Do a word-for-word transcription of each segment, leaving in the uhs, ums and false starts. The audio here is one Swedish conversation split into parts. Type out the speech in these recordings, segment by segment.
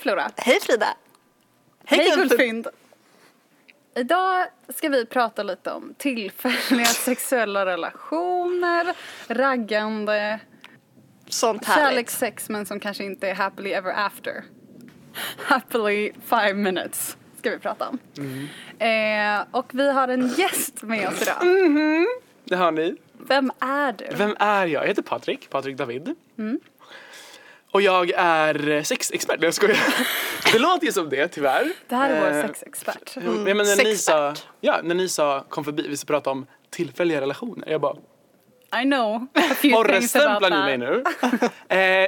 Flora. Hej Frida. Hej, Hej Guldfynd. Idag ska vi prata lite om tillfälliga sexuella relationer, raggande, sånt härligt. Kärlekssex, men som kanske inte är happily ever after. Happily five minutes ska vi prata om. Mm. Eh, och vi har en gäst med oss idag. Mm-hmm. Det har ni. Vem är du? Vem är jag? Jag heter Patrik, Patrik David. Mm. Och jag är sexexpert. Jag skojar. Det låter ju som det, tyvärr. Det här är vår sexexpert. Mm. Men när ni sa, ja, när ni sa kom förbi, vi ska prata om tillfälliga relationer. Jag bara... I know. Orrestämplar ni mig nu?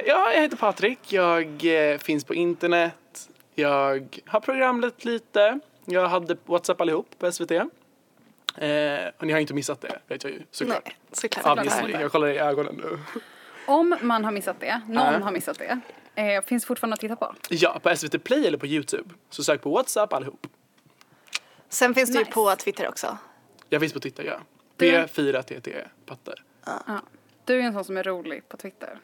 Ja, jag heter Patrik. Jag finns på internet. Jag har programmet lite. Jag hade Whatsapp allihop på S V T. Och ni har inte missat det, vet jag ju. Såklart. Nej, såklart. Ja, jag kollar i ögonen nu. Om man har missat det, någon uh. har missat det, eh, finns fortfarande att titta på? Ja, på S V T Play eller på YouTube. Så sök på Whatsapp allihop. Sen finns nice. Du ju på Twitter också. Jag finns på Twitter, ja. P fyra T T, Patter. Uh. Uh. Du är en sån som är rolig på Twitter.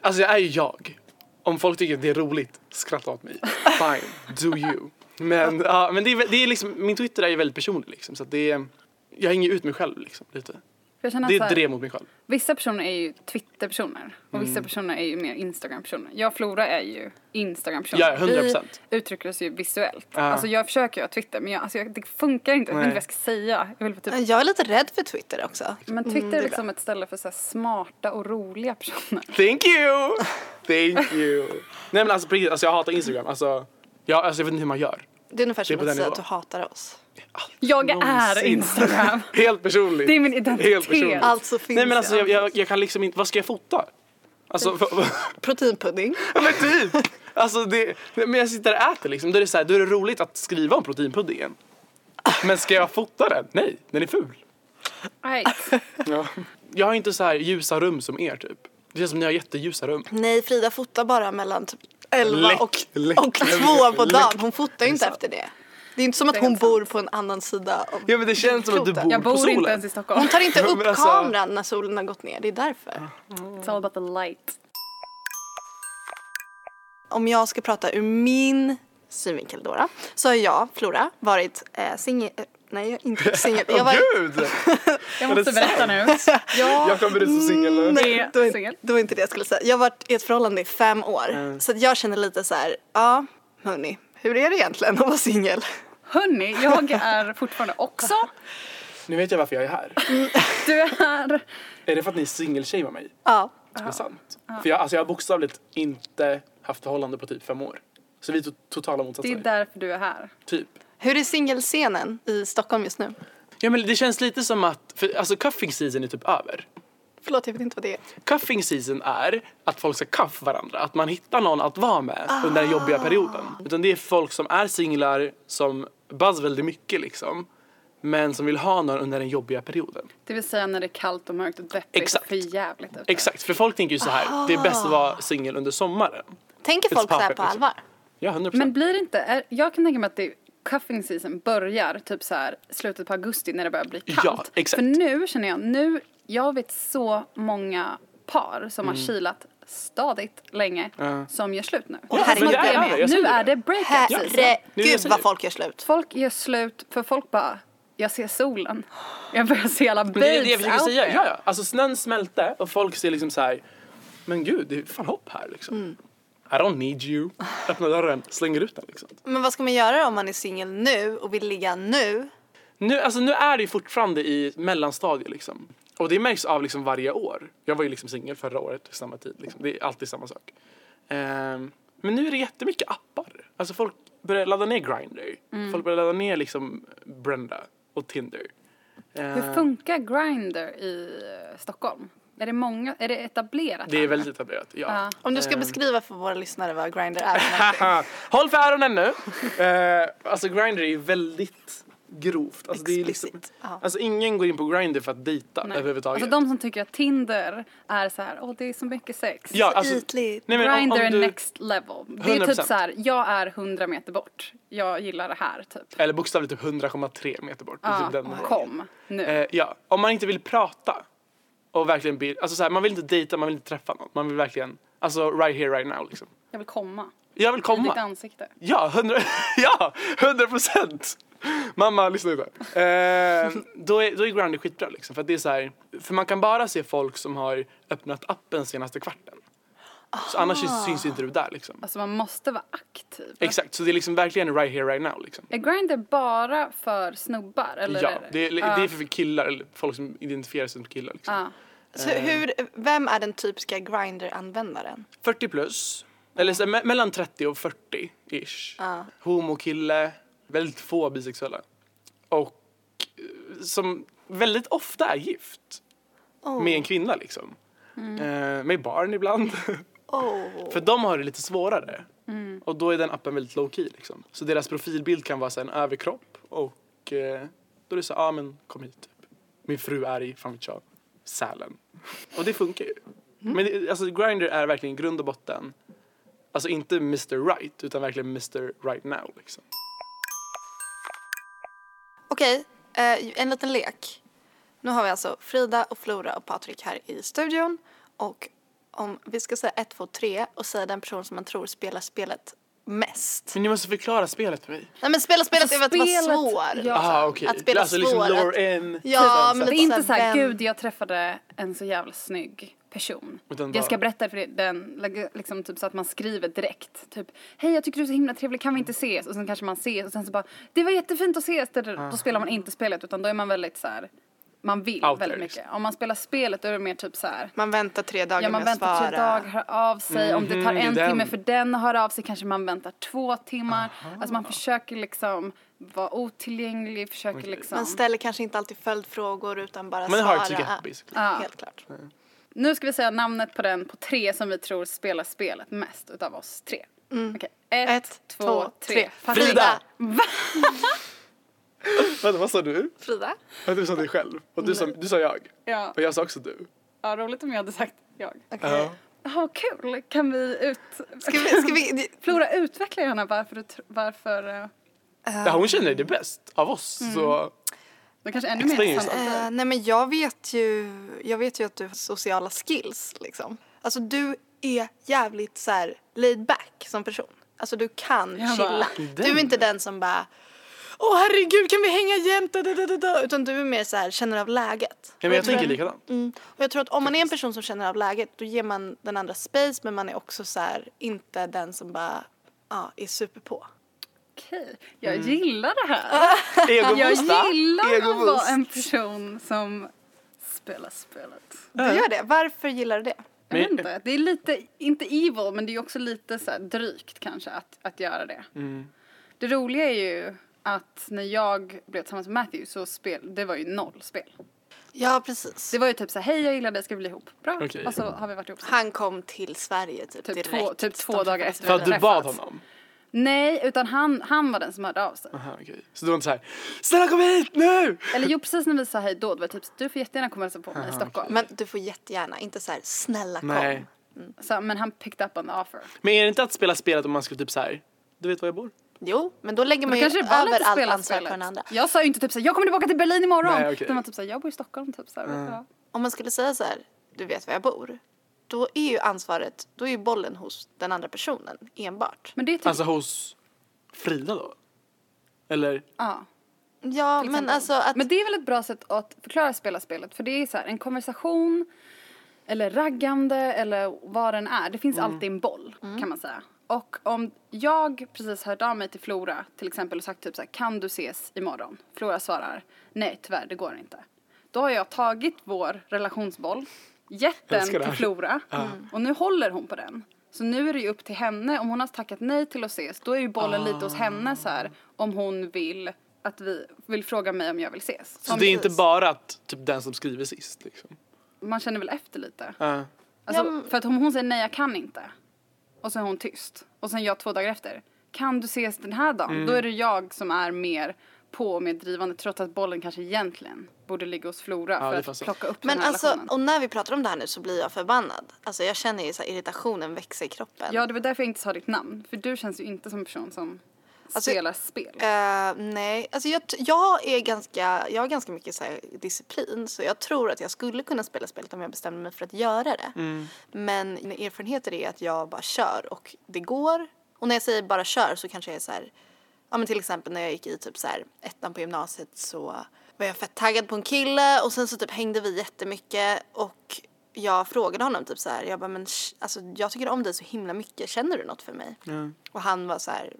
Alltså, jag är ju jag. Om folk tycker att det är roligt, skratta åt mig. Fine, do you. Men, uh, men det är, det är liksom, min Twitter är ju väldigt personlig. Liksom, så att det är, jag hänger ut mig själv liksom, lite. Det är drev mot mig själv. Vissa personer är ju Twitter-personer. Och mm. vissa personer är ju mer Instagram-personer. Jag och Flora är ju Instagram-personer. Ja, hundra procent. Vi uttrycker oss ju visuellt. Uh. Alltså jag försöker göra Twitter, men jag, alltså jag, det funkar inte. Jag vet inte vad jag ska säga. Jag, vill typ... jag är lite rädd för Twitter också. Men Twitter mm, är liksom ett ställe för så här smarta och roliga personer. Thank you! Thank you! Nej men alltså, precis, alltså jag hatar Instagram. Alltså jag, alltså jag vet inte hur man gör. Det är ungefär som att säga att du hatar oss. Jag någonsin. Är Instagram. Helt personligt. Det är min identitet. Alltså finns Nej men alltså jag, jag, jag kan liksom inte. Vad ska jag fota? Alltså, proteinpudding. Men typ. Alltså det, men jag sitter och äter liksom. Då är det så här, då är det roligt att skriva om proteinpuddingen. Men ska jag fota den? Nej, den är ful. Nej. Ja. Jag har inte så här ljusa rum som er typ. Det känns som ni har jätteljusa rum. Nej, Frida fotar bara mellan typ elva läck, och, läck, och två på dagen. Hon fotar ju inte efter det. Det är inte som att hon bor på en annan sida. Ja, men det känns som att du bor på solen. Jag bor inte ens i Stockholm. Hon tar inte upp alltså... kameran när solen har gått ner. Det är därför. Mm. It's all about the light. Om jag ska prata ur min synvinkel, Dora, så har jag, Flora, varit eh, singel... Eh, nej, inte singel. Jag var... oh, gud! Jag måste berätta nu. Ja. Jag kommer ut som singel. Nej, det var, det var inte det jag skulle säga. Jag har varit i ett förhållande i fem år. Mm. Så jag känner lite så här, ja, hörni. Hur är det egentligen att vara singel? Hörni, jag är fortfarande också. Nu vet jag varför jag är här. Du är här. Är det för att ni singeltjejer med mig? Ja. Det är sant. Ja. För jag, alltså jag har bokstavligt inte haft förhållande på typ fem år. Så vi är totala motsatser. Det är därför du är här. Typ. Hur är singelscenen i Stockholm just nu? Ja, men det känns lite som att... För, alltså cuffing season är typ över. Förlåt, jag vet inte vad det är. Cuffing season är att folk ska kaff varandra. Att man hittar någon att vara med ah. under den jobbiga perioden. Utan det är folk som är singlar som buzz väldigt mycket liksom. Men som vill ha någon under den jobbiga perioden. Det vill säga när det är kallt och mörkt och deppigt. Exakt. För jävligt. Utan. Exakt, för folk tänker ju så här. Ah. Det är bäst att vara singel under sommaren. Tänker It's folk så här på allvar? Ja, hundra procent. Men blir det inte... Är, jag kan tänka mig att det... Cuffing season börjar typ så här slutet på augusti när det börjar bli kallt. Ja, exakt. För nu känner jag, nu, jag vet så många par som mm. har kilat stadigt länge uh. som gör slut nu. Oh, ja, det det är, är, nu är det breakup season. Gud vad folk gör slut. Folk gör slut för folk bara, jag ser solen. Jag börjar se alla babes. Det är det jag försöker säga. Ja, ja. Alltså snön smälte och folk ser liksom så här, men gud, det är fan hopp här liksom. Mm. I don't need you. Öppna dörren, slänger ut den liksom. Men vad ska man göra om man är singel nu och vill ligga nu? Nu, alltså, nu är det ju fortfarande i mellanstadiet liksom. Och det märks av liksom varje år. Jag var ju liksom singel förra året i samma tid liksom. Det är alltid samma sak. Ehm, men nu är det jättemycket appar. Alltså folk börjar ladda ner Grindr. Mm. Folk börjar ladda ner liksom Brenda och Tinder. Ehm, Hur funkar Grindr i Stockholm? Är det många, är det etablerat? Det är väldigt etablerat, ja. Uh-huh. Om du ska beskriva för våra lyssnare vad Grindr är. Håll för öronen nu. uh, alltså Grindr är ju väldigt grovt. Alltså, det är liksom, uh-huh. alltså ingen går in på Grindr för att dejta överhuvudtaget. Alltså de som tycker att Tinder är så här, åh oh, det är så mycket sex. Ja, alltså, nej, men, Grindr är du... next level. Det är hundra procent. Typ så här, jag är hundra meter bort. Jag gillar det här typ. Eller bokstavligt typ hundra komma tre meter bort. Uh-huh. Typ den uh-huh. Kom nu. Uh, ja, om man inte vill prata. Och verkligen bli, alltså så här, man vill inte dejta, man vill inte träffa någon. Man vill verkligen, alltså right here, right now liksom. Jag vill komma. Jag vill komma. I ditt ansikte. Ja, hundra, ja, hundra procent. Mamma, lyssna lite. eh, då är, då är Grindr skitbra liksom. För att det är så här, för man kan bara se folk som har öppnat appen senaste kvarten. Så annars ah. syns inte du där liksom. Alltså man måste vara aktiv. Exakt, så det är liksom verkligen right here, right now liksom. Är Grindr bara för snubbar? Eller ja, är det? Det, är, uh. det är för killar. Eller folk som identifierar sig som killar liksom. uh. Så hur, vem är den typiska Grindr-användaren? fyrtio plus. Eller så, me- mellan trettio och fyrtio-ish. Uh. Homokille. Väldigt få bisexuella. Och som väldigt ofta är gift. Oh. Med en kvinna liksom. Mm. Med barn ibland. Oh. För de har det lite svårare. Mm. Och då är den appen väldigt low key liksom. Så deras profilbild kan vara så en överkropp. Och eh, då är det så, ja ah, men kom hit typ. Min fru är i, fan vet jag, Sälen. Och det funkar ju. Mm. Men det, alltså Grindr är verkligen grund och botten. Alltså inte mister Right, utan verkligen mister Right Now liksom. Okej, okay, eh, en liten lek. Nu har vi alltså Frida och Flora och Patrik här i studion. Och om vi ska säga ett, två, tre och säga den person som man tror spelar spelet mest. Men ni måste förklara spelet för mig. Nej men spela spelet är alltså, spelet... att vara svår. Ja. Ah, okay. Att spela alltså, svår. Liksom att... in. Ja, men det är inte så här, vem... gud jag träffade en så jävla snygg person. Bara... Jag ska berätta för den, liksom typ så att man skriver direkt. Typ, hej jag tycker du är så himla trevlig, kan vi inte ses? Och sen kanske man ses och sen så bara, det var jättefint att ses. Där, ah. Då spelar man inte spelet utan då är man väldigt så här... Man vill Outers. Väldigt mycket. Om man spelar spelet då är det mer typ så här. Man väntar tre dagar ja, man med att svara. Tre dagar, hör av sig. Mm-hmm, om det tar en den. timme för den att höra av sig kanske man väntar två timmar. Aha. Alltså man försöker liksom vara otillgänglig. Försöker okay. liksom. Man ställer kanske inte alltid följdfrågor utan bara man svara. Har get, ja. Helt klart. Mm. Nu ska vi säga namnet på den på tre som vi tror spelar spelet mest utav oss tre. Mm. Okay. Ett, Ett, två, två tre. tre. Frida! Vänta, vad sa du? Frida. Du sa dig själv. Och du sa, du sa jag. Ja. Och jag sa också du. Ja, roligt om jag hade sagt jag. Okej. Okay. Ja, kul. Kan vi ut... Ska vi... Ska vi... Flora, utveckla gärna varför... varför uh... ja, hon känner det bäst av oss. Mm. Så... Det kanske ännu mer uh, nej, men jag vet ju... Jag vet ju att du har sociala skills, liksom. Alltså, du är jävligt så här laid back som person. Alltså, du kan jag chilla. Bara, du är inte den som bara... Åh oh, herregud, kan vi hänga jämt? Da, da, da, da. Utan du är mer så här, känner av läget. Ja, men jag, jag tänker likadant. Mm. Och jag tror att om man är en person som känner av läget, då ger man den andra space, men man är också så här, inte den som bara ja, är super på. Okej, okay. jag mm. gillar det här. Jag gillar Ego-boost. Att vara en person som spelar spelet. Mm. Du gör det, varför gillar du det? Jag vet inte, det är lite, inte evil, men det är också lite så här drygt kanske att, att göra det. Mm. Det roliga är ju... Att när jag blev tillsammans med Matthew så spel, det var ju noll spel. Ja, precis. Det var ju typ så här, hej jag gillar dig, ska vi bli ihop? Bra, okay. Och så har vi varit ihop. Så. Han kom till Sverige typ, typ direkt. Två, typ två de dagar efter. För att du bad honom? Nej, utan han, han var den som hörde av sig. Aha, okay. Så du var inte så här, snälla kom hit nu! Eller jo, precis när vi sa hej då, det var typ, du får jättegärna komma och hälsa på mig. Aha, i Stockholm. Okay. Men du får jättegärna, inte så här, snälla kom. Nej. Mm. Så, men han picked up on the offer. Men är det inte att spela spelet om man skulle typ så här, du vet var jag bor? Jo, men då lägger man ju över allt ansvar på den andra. Jag sa ju inte typ såhär, jag kommer tillbaka till Berlin imorgon. Nej, okay. De var typ såhär, jag bor i Stockholm typ såhär. Mm. Om man skulle säga så här, du vet var jag bor. Då är ju ansvaret, då är ju bollen hos den andra personen enbart. Men det är typ... Alltså hos Frida då? Eller? Ah. Ja, liksom men alltså att... Men det är väl ett bra sätt att förklara spela spelet. För det är så här, en konversation eller raggande eller vad den är. Det finns mm. alltid en boll mm. kan man säga. Och om jag precis hörde av mig till Flora till exempel och sagt typ så här, kan du ses imorgon? Flora svarar, nej tyvärr det går inte. Då har jag tagit vår relationsboll, gett den till Flora mm. och nu håller hon på den. Så nu är det ju upp till henne, om hon har tackat nej till att ses, då är ju bollen oh. lite hos henne så här, om hon vill att vi vill fråga mig om jag vill ses. Så som det är precis. Inte bara att, typ den som skriver sist liksom? man känner väl efter lite. Uh. Alltså, ja, för att hon, hon säger nej, jag kan inte. Och så är hon tyst. Och sen jag två dagar efter. Kan du ses den här dagen? Mm. Då är det jag som är mer på med drivande. Trots att bollen kanske egentligen borde ligga hos Flora. Ja, för att plocka upp men den här alltså, relationen. Och när vi pratar om det här nu så blir jag förbannad. Alltså jag känner ju så här, irritationen växer i kroppen. Ja, det var därför jag inte sa ditt namn. För du känns ju inte som en person som... Alltså, spelar spel. Uh, nej, alltså jag, jag är ganska, jag har ganska mycket så här disciplin, så jag tror att jag skulle kunna spela spelet om jag bestämde mig för att göra det. Mm. Men min erfarenhet är att jag bara kör och det går. Och när jag säger bara kör så kanske jag är så här, ja men till exempel när jag gick i typ så här ettan på gymnasiet så var jag fett taggad på en kille och sen så typ hängde vi jättemycket och jag frågade honom typ så här, jag bara men alltså jag tycker om dig så himla mycket, känner du något för mig? Mm. Och han var så här,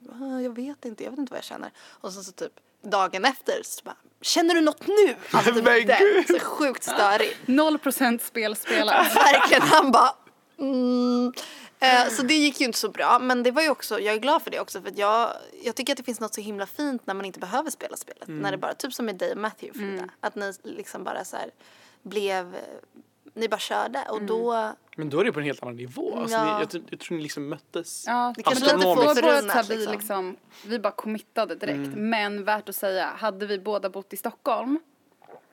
jag vet inte, jag vet inte vad jag känner. Och sen så typ dagen efter så bara, känner du något nu? Alltså det så sjukt störig. noll procent spel spelar. Verkligen, han bara mm. eh, så det gick ju inte så bra, men det var ju också, jag är glad för det också för att jag jag tycker att det finns något så himla fint när man inte behöver spela spelet, mm. när det bara typ som med dig och Matthew, Frida, mm. att ni liksom bara så här blev ni bara körde och mm. då... Men då är det på en helt annan nivå. Alltså, ja. ni, jag, jag tror ni liksom möttes. Ja, det kanske lite få brunnar. Vi, liksom, vi bara committade direkt. Mm. Men värt att säga, hade vi båda bott i Stockholm...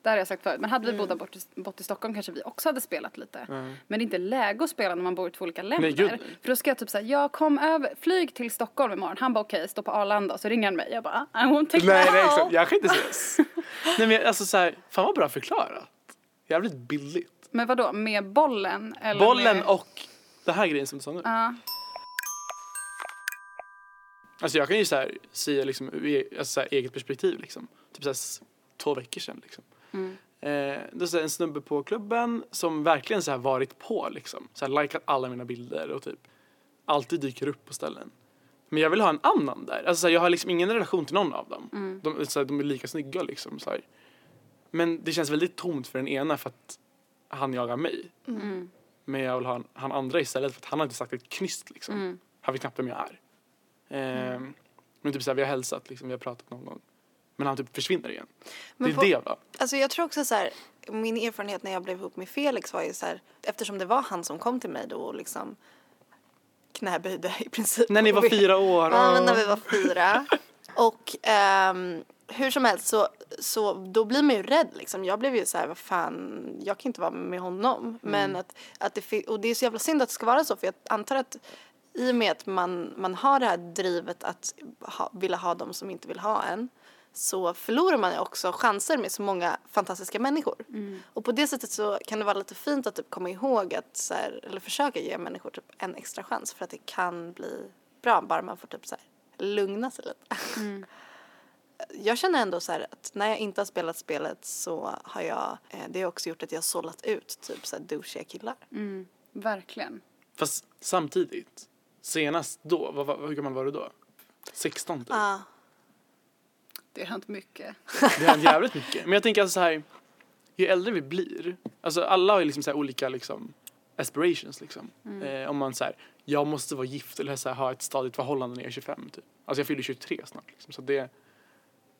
Det har jag sagt förut. Men hade vi mm. båda bort, bort i Stockholm kanske vi också hade spelat lite. Mm. Men det är inte läge att spela när man bor i två olika länder. Nej, för då ska jag typ säga, jag kom över, flyg till Stockholm imorgon. Han bara okej, okay, stå på Arlanda. Så ringer han mig. Jag bara, I won't take nej, nej, exakt. Jag kan inte ses. Nej, men alltså så här, fan vad bra förklarat. Jävligt billigt. Men vad då med bollen? Eller bollen med... och det här grejen som du sa nu. Uh. Alltså jag kan ju så här säga liksom, alltså så här, eget perspektiv liksom. Typ så här, två veckor sedan liksom. Mm. Eh, det är så här, en snubbe på klubben som verkligen så här varit på liksom. Så här likat alla mina bilder och typ alltid dyker upp på ställen. Men jag vill ha en annan där. Alltså så här, jag har liksom ingen relation till någon av dem. Mm. De, så här, de är lika snygga liksom så här. Men det känns väldigt tomt för den ena för att han jagar mig. Mm. Men jag vill ha han, han andra istället. För att han har inte sagt ett knyst liksom. Mm. Han vet knappt vem jag är. Ehm, mm. Men typ såhär, vi har hälsat liksom. Vi har pratat någon gång. Men han typ försvinner igen. Men det är på, det va? Alltså jag tror också såhär. Min erfarenhet när jag blev ihop med Felix var ju såhär. Eftersom det var han som kom till mig då. Och liksom knäböjde i princip. När ni var fyra år. Ja, men när vi var fyra. Och ehm, hur som helst så, så då blir man ju rädd liksom. Jag blev ju så här, vad fan, jag kan inte vara med honom. Mm. Men att, att det, och det är så jävla synd att det ska vara så. För jag antar att i och med att man, man har det här drivet att ha, vilja ha dem som inte vill ha en. Så förlorar man ju också chanser med så många fantastiska människor. Mm. Och på det sättet så kan det vara lite fint att typ komma ihåg att så här, eller försöka ge människor typ en extra chans. För att det kan bli bra bara man får typ så här, lugna sig lite. Mm. Jag känner ändå så här att när jag inte har spelat spelet så har jag, det har också gjort att jag har sållat ut typ så här douchiga killar. Mm, verkligen. Fast samtidigt, senast då, vad, vad, hur gammal var du då? sexton typ? Ah. Det har hänt mycket. Det har hänt jävligt mycket. Men jag tänker alltså så här, ju äldre vi blir, alltså alla har ju liksom så här olika liksom aspirations liksom. Mm. Eh, om man så här, jag måste vara gift eller så här, ha ett stadigt förhållande när jag är tjugofem typ. Alltså jag fyller tjugotre snart liksom, så det.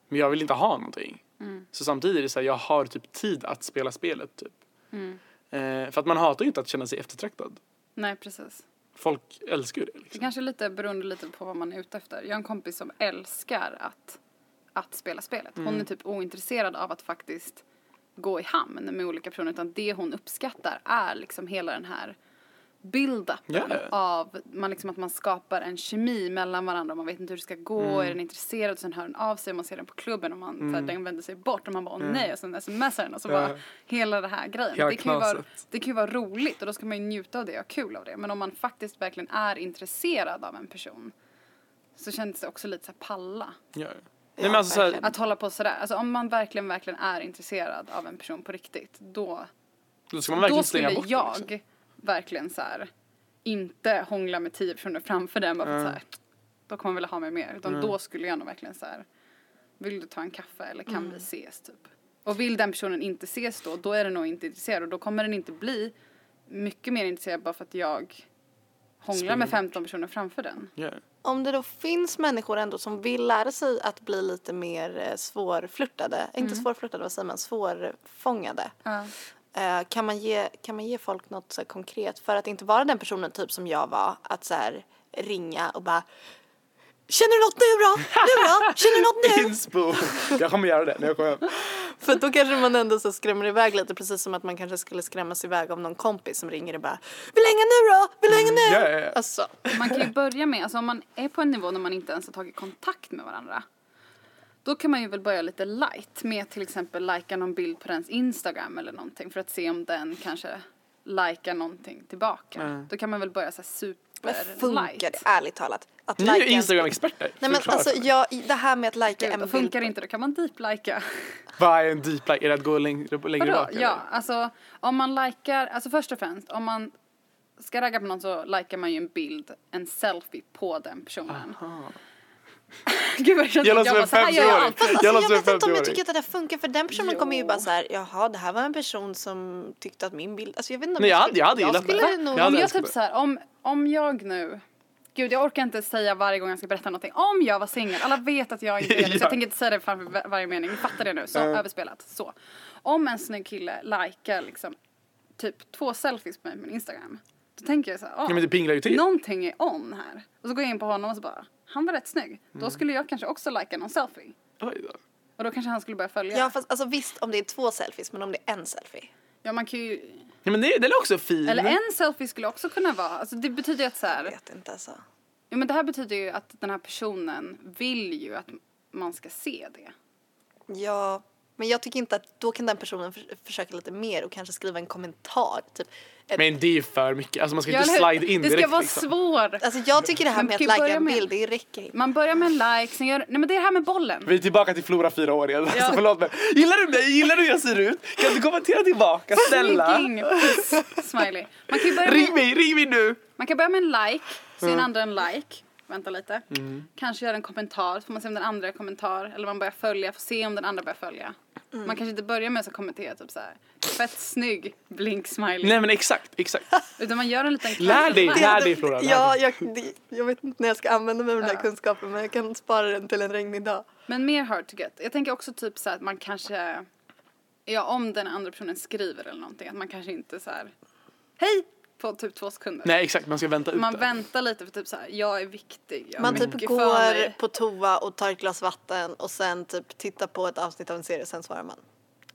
Men jag vill inte ha någonting. Mm. Så samtidigt är det så här, jag har typ tid att spela spelet typ. Mm. Eh, för att man hatar ju inte att känna sig eftertraktad. Nej, precis. Folk älskar det liksom. Det kanske är lite beroende lite på vad man är ute efter. Jag har en kompis som älskar att, att spela spelet. Hon mm. är typ ointresserad av att faktiskt gå i hamn med olika personer. Utan det hon uppskattar är liksom hela den här build-upen yeah. av man liksom att man skapar en kemi mellan varandra och man vet inte hur det ska gå, mm. är den intresserad och sen hör den av sig och man ser den på klubben och man, mm. så här, den vänder sig bort och man bara åh mm. nej och sen smsar den och så yeah. bara hela det här grejen. Det kan, ju vara, det kan ju vara roligt och då ska man ju njuta av det och ha kul av det, men om man faktiskt verkligen är intresserad av en person så känns det också lite så här palla. Yeah. Ja, nej, men alltså, så här... Att hålla på sådär, alltså om man verkligen, verkligen är intresserad av en person på riktigt då, då, ska man verkligen då skulle bort jag också. Verkligen så här, inte hångla med tio personer framför den bara för mm. så här, då kommer man vilja ha mig mer. Utan mm. då skulle jag nog verkligen så här, vill du ta en kaffe eller kan mm. vi ses typ. Och vill den personen inte ses då, då är den nog inte intresserad. Och då kommer den inte bli mycket mer intresserad bara för att jag hånglar med femton personer framför den. Yeah. Om det då finns människor ändå som vill lära sig att bli lite mer svårflörtade, mm. inte svårflörtade, vad säger man, svårfångade. Ja. Mm. Uh, kan, man ge, kan man ge folk något så här konkret för att inte vara den personen typ som jag var, att så här ringa och bara, känner du något nu då? Nu då? Känner du något nu? Inspo. Jag kommer göra det när jag kommer hem. För då kanske man ändå så skrämmer iväg lite, precis som att man kanske skulle skrämmas iväg av någon kompis som ringer och bara, vill hänga nu då? Vill hänga nu? Mm, yeah, yeah. Alltså. Man kan ju börja med, alltså om man är på en nivå när man inte ens har tagit kontakt med varandra, då kan man ju väl börja lite light med till exempel likea någon bild på ens Instagram eller någonting, för att se om den kanske likar någonting tillbaka. Mm. Då kan man väl börja så här super light. Men funkar det, ärligt talat? Att ni är ju Instagram-experter. Nej, men alltså jag, det här med att likea en bild funkar inte, då kan man deep likea. Vad är en deep like? Är det att gå längre, längre bak? Ja, alltså om man likar, alltså först och främst, om man ska ragga på någon så likar man ju en bild, en selfie på den personen. Aha. Gud, jag, jag, jag låter som en femtioåring. Jag vet inte om jag tycker att det där funkar, för den personen jo. kommer ju bara så här, jaha, det här var en person som tyckte att min bild, alltså jag vet inte om Nej, jag, skulle, jag hade gillat det. Jag, nog, jag, hade jag typ så här, om, om jag nu, gud jag orkar inte säga varje gång jag ska berätta någonting, om jag var singel, alla vet att jag inte är det, så jag tänker inte säga det framför varje mening, fattar det nu, så mm. överspelat, så. Om en snygg kille likar liksom typ två selfies på min Instagram, då tänker jag så här, ja, men det pinglar ju till. Någonting är on här. Och så går jag in på honom och så bara, han var rätt snygg. Mm. Då skulle jag kanske också likea någon selfie. Oj då. Och då kanske han skulle börja följa. Ja, fast alltså, visst om det är två selfies, men om det är en selfie. Ja, man kan ju... Ja, men det, det är också fint. Eller en selfie skulle också kunna vara... Alltså, det betyder ju att så här... Jag vet inte, alltså. Ja, men det här betyder ju att den här personen vill ju att man ska se det. Ja, men jag tycker inte att... Då kan den personen för- försöka lite mer och kanske skriva en kommentar, typ... Men det är ju för mycket. Alltså man ska ja, inte slide in direkt. Det ska vara liksom svårt. Alltså jag tycker det här med att likea en bild, det räcker inte. Man börjar med en like, sen gör... Nej, men det är det här med bollen. Vi är tillbaka till Flora fyra år igen. Ja. Alltså, förlåt mig. Gillar du mig? Gillar du hur jag ser ut? Kan du kommentera tillbaka? Snälla. Smiley. Man kan börja med... Ring mig, ring mig nu. Man kan börja med en like, sen mm. andra en like. Vänta lite. Mm. Kanske göra en kommentar. Så får man se om den andra är kommentar. Eller man börjar följa, får se om den andra börjar följa. Mm. Man kanske inte börjar med att kommentera typ så här, fett snygg blink smiley. Nej men exakt, exakt. Utan man gör en liten kväll. Lär dig, lär dig Flora. Ja, jag, jag vet inte när jag ska använda mig av den här ja. kunskapen, men jag kan spara den till en regnig dag. Men mer hard to get. Jag tänker också typ så här, att man kanske, ja, om den andra personen skriver eller någonting, att man kanske inte så här, hej, på typ två sekunder. Nej, exakt. Man ska vänta ut Man det. väntar lite för typ så här, jag är viktig. Jag man typ går på toa och tar ett glas vatten och sen typ tittar på ett avsnitt av en serie och sen svarar man.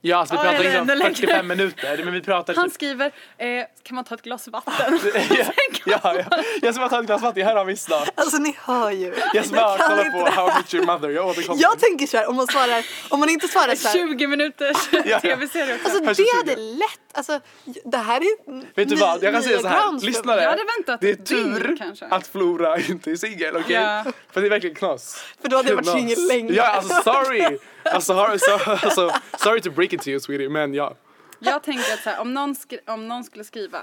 Ja, alltså vi pratar oh, inte om fyrtiofem minuter. Men vi pratar Han typ... skriver, eh, kan man ta ett glas vatten? ja, ja, ja. Jag ska bara ta ett glas vatten, här har vi snart. Alltså ni hör ju. Jag ska bara kolla på How I Met Your Mother. Jag, jag tänker så här, om man, svarar, om man inte svarar så här. tjugo minuters tv-serie. Alltså det tjugo hade lätt. Alltså det här är... Vet du ny, vad, jag kan säga så här. Lyssnare, jag hade väntat det är tur kanske. Att Flora inte är singel, okej? Okay? Ja. För det är verkligen knas. För då hade knas. Jag varit singel länge. Ja, alltså sorry. Alltså, alltså, sorry to break it to you, sweetie, men ja. Jag tänker att så här, om, någon skri- om någon skulle skriva,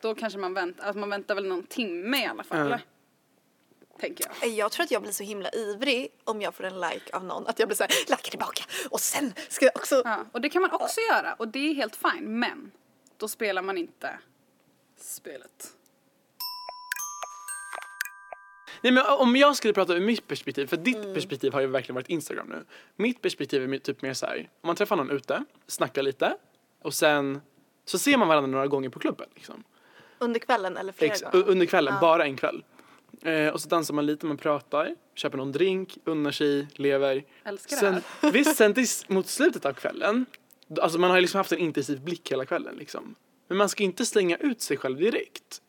då kanske man väntar, alltså man väntar väl någon timme i alla fall, mm. eller? Tänker jag. Jag tror att jag blir så himla ivrig om jag får en like av någon, att jag blir så här, like tillbaka, och sen ska jag också... Ja, och det kan man också göra, och det är helt fine, men då spelar man inte spelet. Nej, men om jag skulle prata ur mitt perspektiv, för ditt mm. perspektiv har ju verkligen varit Instagram nu. Mitt perspektiv är typ mer så här, om man träffar någon ute, snackar lite och sen så ser man varandra några gånger på klubben liksom. Under kvällen eller flera Ex- gånger? Under kvällen, ja. Bara en kväll. Eh, och så dansar man lite, man pratar, köper någon drink, unnar sig, lever. Älskar sen, det här. Visst, sen till, mot slutet av kvällen, alltså man har ju liksom haft en intensiv blick hela kvällen liksom. Men man ska inte slänga ut sig själv direkt.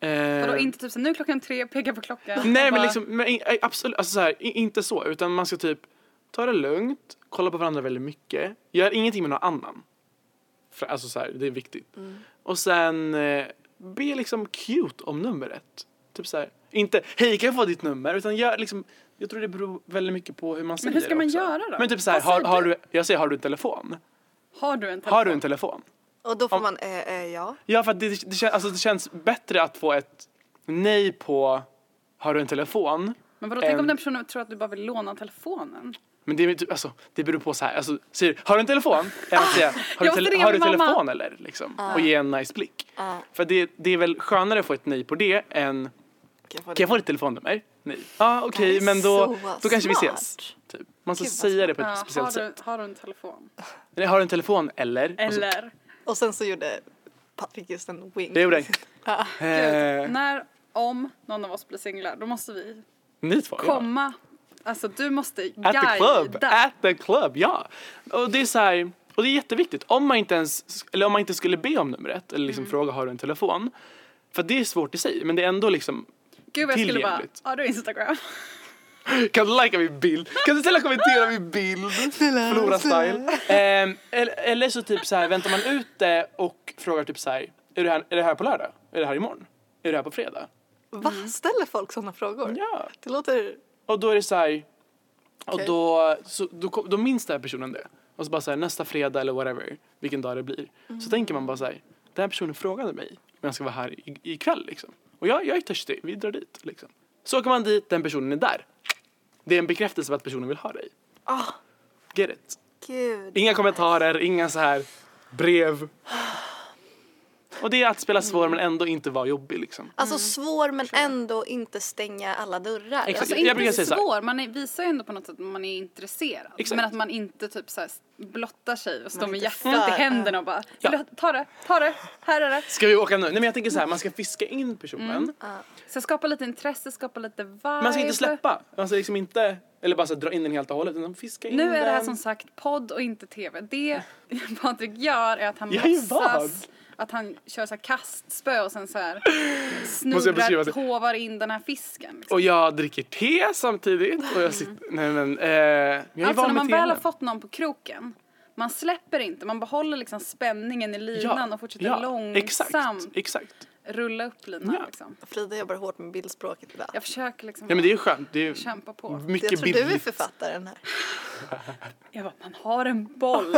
Vadå, eh, inte typ så nu klockan tre, peka på klockan. Nej, men liksom, men, absolut, alltså så här, inte så, utan man ska typ ta det lugnt, kolla på varandra väldigt mycket, gör ingenting med någon annan. För, alltså så här, det är viktigt. Mm. Och sen eh, be liksom cute om numret. Typ så här, inte, hej kan jag få ditt nummer, utan gör liksom, jag tror det beror väldigt mycket på hur man säger. Men hur ska man också göra då? Men typ så här, har, har du, jag säger, har du en telefon? Har du en telefon? Har du en telefon? Och då får Om, man, eh, eh, ja. Ja, för att det, det, kän, alltså det känns bättre att få ett nej på, har du en telefon? Men vadå, än, tänk om den personen tror att du bara vill låna telefonen. Men det, alltså, det beror på så här, alltså, säger, har du en telefon? Eller att säga, har du, tele, har du telefon eller? Liksom, uh. Och ge en nice blick. Uh. För det, det är väl skönare att få ett nej på det än, kan jag få, kan jag få ditt telefonnummer? Nej. Ja, ah, okej, okay, men då, då kanske vi ses. Typ. Man ska säga smart. det på ett ja, speciellt har du, sätt. Har du en telefon? Nej, har du en telefon eller? Eller? Och sen så gjorde Patrik just en wing. Det gjorde jag. Ja. Gud, när, om någon av oss blir singlar, då måste vi Ni två, komma. Ja. Alltså du måste guida. At the club, at the club, ja. Och det är så här, och det är jätteviktigt. Om man inte ens, eller om man inte skulle be om numret, eller liksom mm. fråga, har du en telefon? För det är svårt i sig, men det är ändå liksom Gud, jag skulle bara, ja du Instagram. Kan du likea min bild? Kan du ställa kommentera min bild? Flora style. Um, eller, eller så typ så här, väntar man ute och frågar typ så här, är det här, är det här på lördag? Är det här imorgon? Är det här på fredag? Va? Ställer folk sådana frågor? Ja. Det låter... Och då är det så här, och okay. då, så, då, då minns den här personen det. Och så bara så här, nästa fredag eller whatever, vilken dag det blir. Mm. Så tänker man bara så här, den här personen frågade mig om jag ska vara här i, ikväll liksom. Och jag, jag är törstig, vi drar dit liksom. Så åker man dit, den personen är där. Det är en bekräftelse av att personen vill ha dig. Oh. Get it? Gud. Inga kommentarer, inga så här brev. Och det är att spela svår men ändå inte vara jobbig liksom. Alltså mm. svår men ändå inte stänga alla dörrar. Exakt. Alltså inte jag svår, man är, visar ju ändå på något sätt att man är intresserad. Exakt. Men att man inte typ så här blottar sig och står med hjärtat i händerna och bara ja. ta det, ta det, här är det. Ska vi åka nu? Nej men jag tänker så här, man ska fiska in personen. Mm. Uh. Så skapa lite intresse, skapa lite vibe. Man ska inte släppa, man ska liksom inte... Eller bara så dra in den helt och hållet. Utan fiska in nu är den. Det här som sagt podd och inte tv. Det Patrik gör är att han låtsas att han kör så här kastspö och sen så här snurrar, hovar in den här fisken. Liksom. Och jag dricker te samtidigt. Och jag sitter... Nej, men, eh, jag alltså när man väl har fått någon på kroken. Man släpper inte. Man behåller liksom spänningen i linan ja, och fortsätter ja, långsamt. Exakt, exakt. Rulla upp linan ja. liksom. Frida jobbar hårt med bildspråket idag. Jag försöker liksom. Ja men det är ju skönt. Det är ju kämpa på. Mycket jag tror bildligt. Du är författaren här. Jag bara, man har en boll.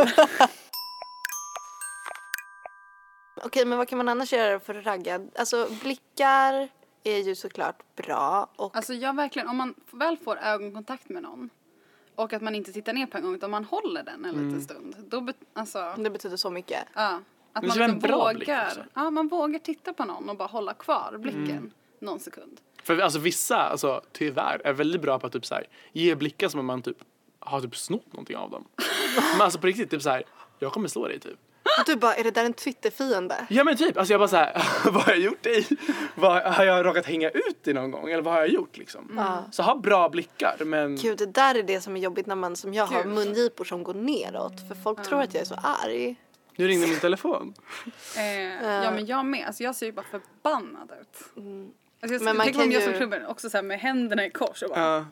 Okej, men vad kan man annars göra för att ragga? Alltså blickar är ju såklart bra. Och... Alltså jag verkligen, om man väl får ögonkontakt med någon. Och att man inte tittar ner på en gång utan man håller den en mm. liten stund. Då bet- alltså... Det betyder så mycket. Ja. Att man liksom vågar, ja, man vågar titta på någon och bara hålla kvar blicken mm. någon sekund. För alltså, vissa, alltså, tyvärr, är väldigt bra på att typ, så här, ge blickar som om man typ, har typ, snott någonting av dem. Men alltså på riktigt, typ så här, jag kommer slå dig typ. Och du bara, är det där en Twitter-fiende? Ja men typ, alltså jag bara så här, vad har jag gjort i? Vad, har jag råkat hänga ut i någon gång? Eller vad har jag gjort liksom? Mm. Så ha bra blickar, men... Gud, det där är det som är jobbigt när man som jag Gud. har mungipor som går neråt. För folk mm. tror att jag är så arg. Nu ringde min telefon. eh, ja, men jag med. Alltså, jag ser ju bara förbannad ut. Mm. Alltså, jag, men man kan ju... Jag som klubben också så här, med händerna i kors och bara... Uh.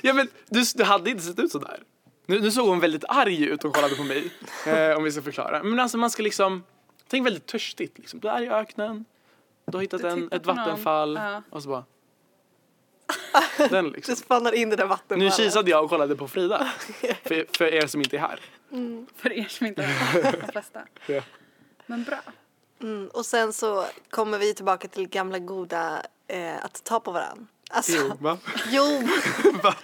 Ja, men du, du hade inte sett ut så där. Nu, nu såg hon väldigt arg ut och kollade på mig. eh, om vi ska förklara. Men alltså, man ska liksom... Tänk väldigt törstigt. Liksom. Du är i öknen. Du har hittat du en, ett vattenfall. Uh. Och så bara... Den liksom. Du spannar in det där vattenfallet. Nu kisade jag och kollade på Frida. för, för er som inte är här. Mm. För er som inte är de flesta. Ja. Men bra. Mm. Och sen så kommer vi tillbaka till gamla goda eh, att ta på varann. Alltså, jo, va? Jo. va?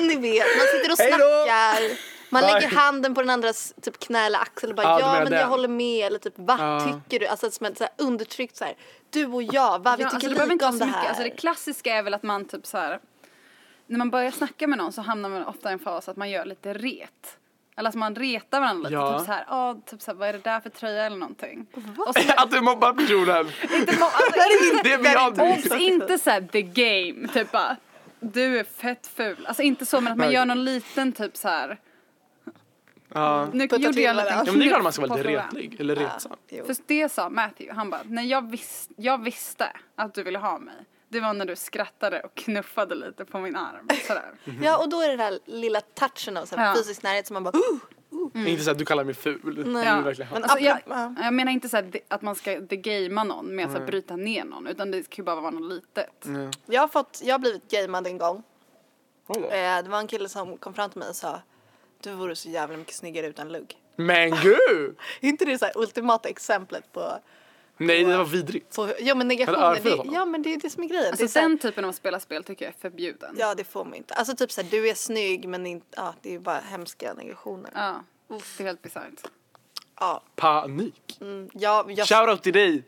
Ni vet, man sitter och snackar. Man Bye. lägger handen på den andras typ, knä eller axel och bara ah, ja men den. jag håller med. Eller typ vad ah. tycker du? Alltså som ett så här undertryckt så här, du och jag, vad vi ja, tycker alltså, lika om det här. Mycket. Alltså det klassiska är väl att man typ så här, när man börjar snacka med någon så hamnar man ofta i en fas att man gör lite ret. Eller att man retar varandra lite, ja. typ så här, ah, typ så här, vad är det där för tröja eller någonting? Och så, att du mobbar personen. Inte mobbar, alltså, inte, det är vi inte så här, the game, typ bara, du är fett ful. Alltså inte så, men att man gör någon liten typ så här. Ja. Nu gjorde jag lite. Ja, men det är man ska vara lite retlig eller retsam. Ja. För det sa Matthew, han bara, nej jag, vis- jag visste att du ville ha mig. Det var när du skrattade och knuffade lite på min arm. Mm-hmm. Ja, och då är det där lilla touchen av så här, ja. fysisk närhet som man bara... Uh, uh. Mm. Inte så att du kallar mig ful. Nej. Ja. Men alltså, jag, jag menar inte så här, att man ska degama någon med att mm. bryta ner någon. Utan det kan ju bara vara något litet. Mm. Jag har fått, jag har blivit gamad en gång. Oh. Eh, det var en kille som kom fram till mig och sa... Du vore så jävla mycket snyggare utan lugg. Men gud! Är inte det så här ultimata exemplet på... Nej, det var vidrigt. På, ja, men negationer. Det, ja, men det är det som är grejen. Alltså, det är den så, typen av spelarspel tycker jag är förbjuden. Ja, det får man inte. Alltså typ så här, du är snygg, men inte, ja, det är bara hemska negationer. Ja, det är helt bizarrt. Ja. Panik. Mm, ja, jag... Shoutout till dig.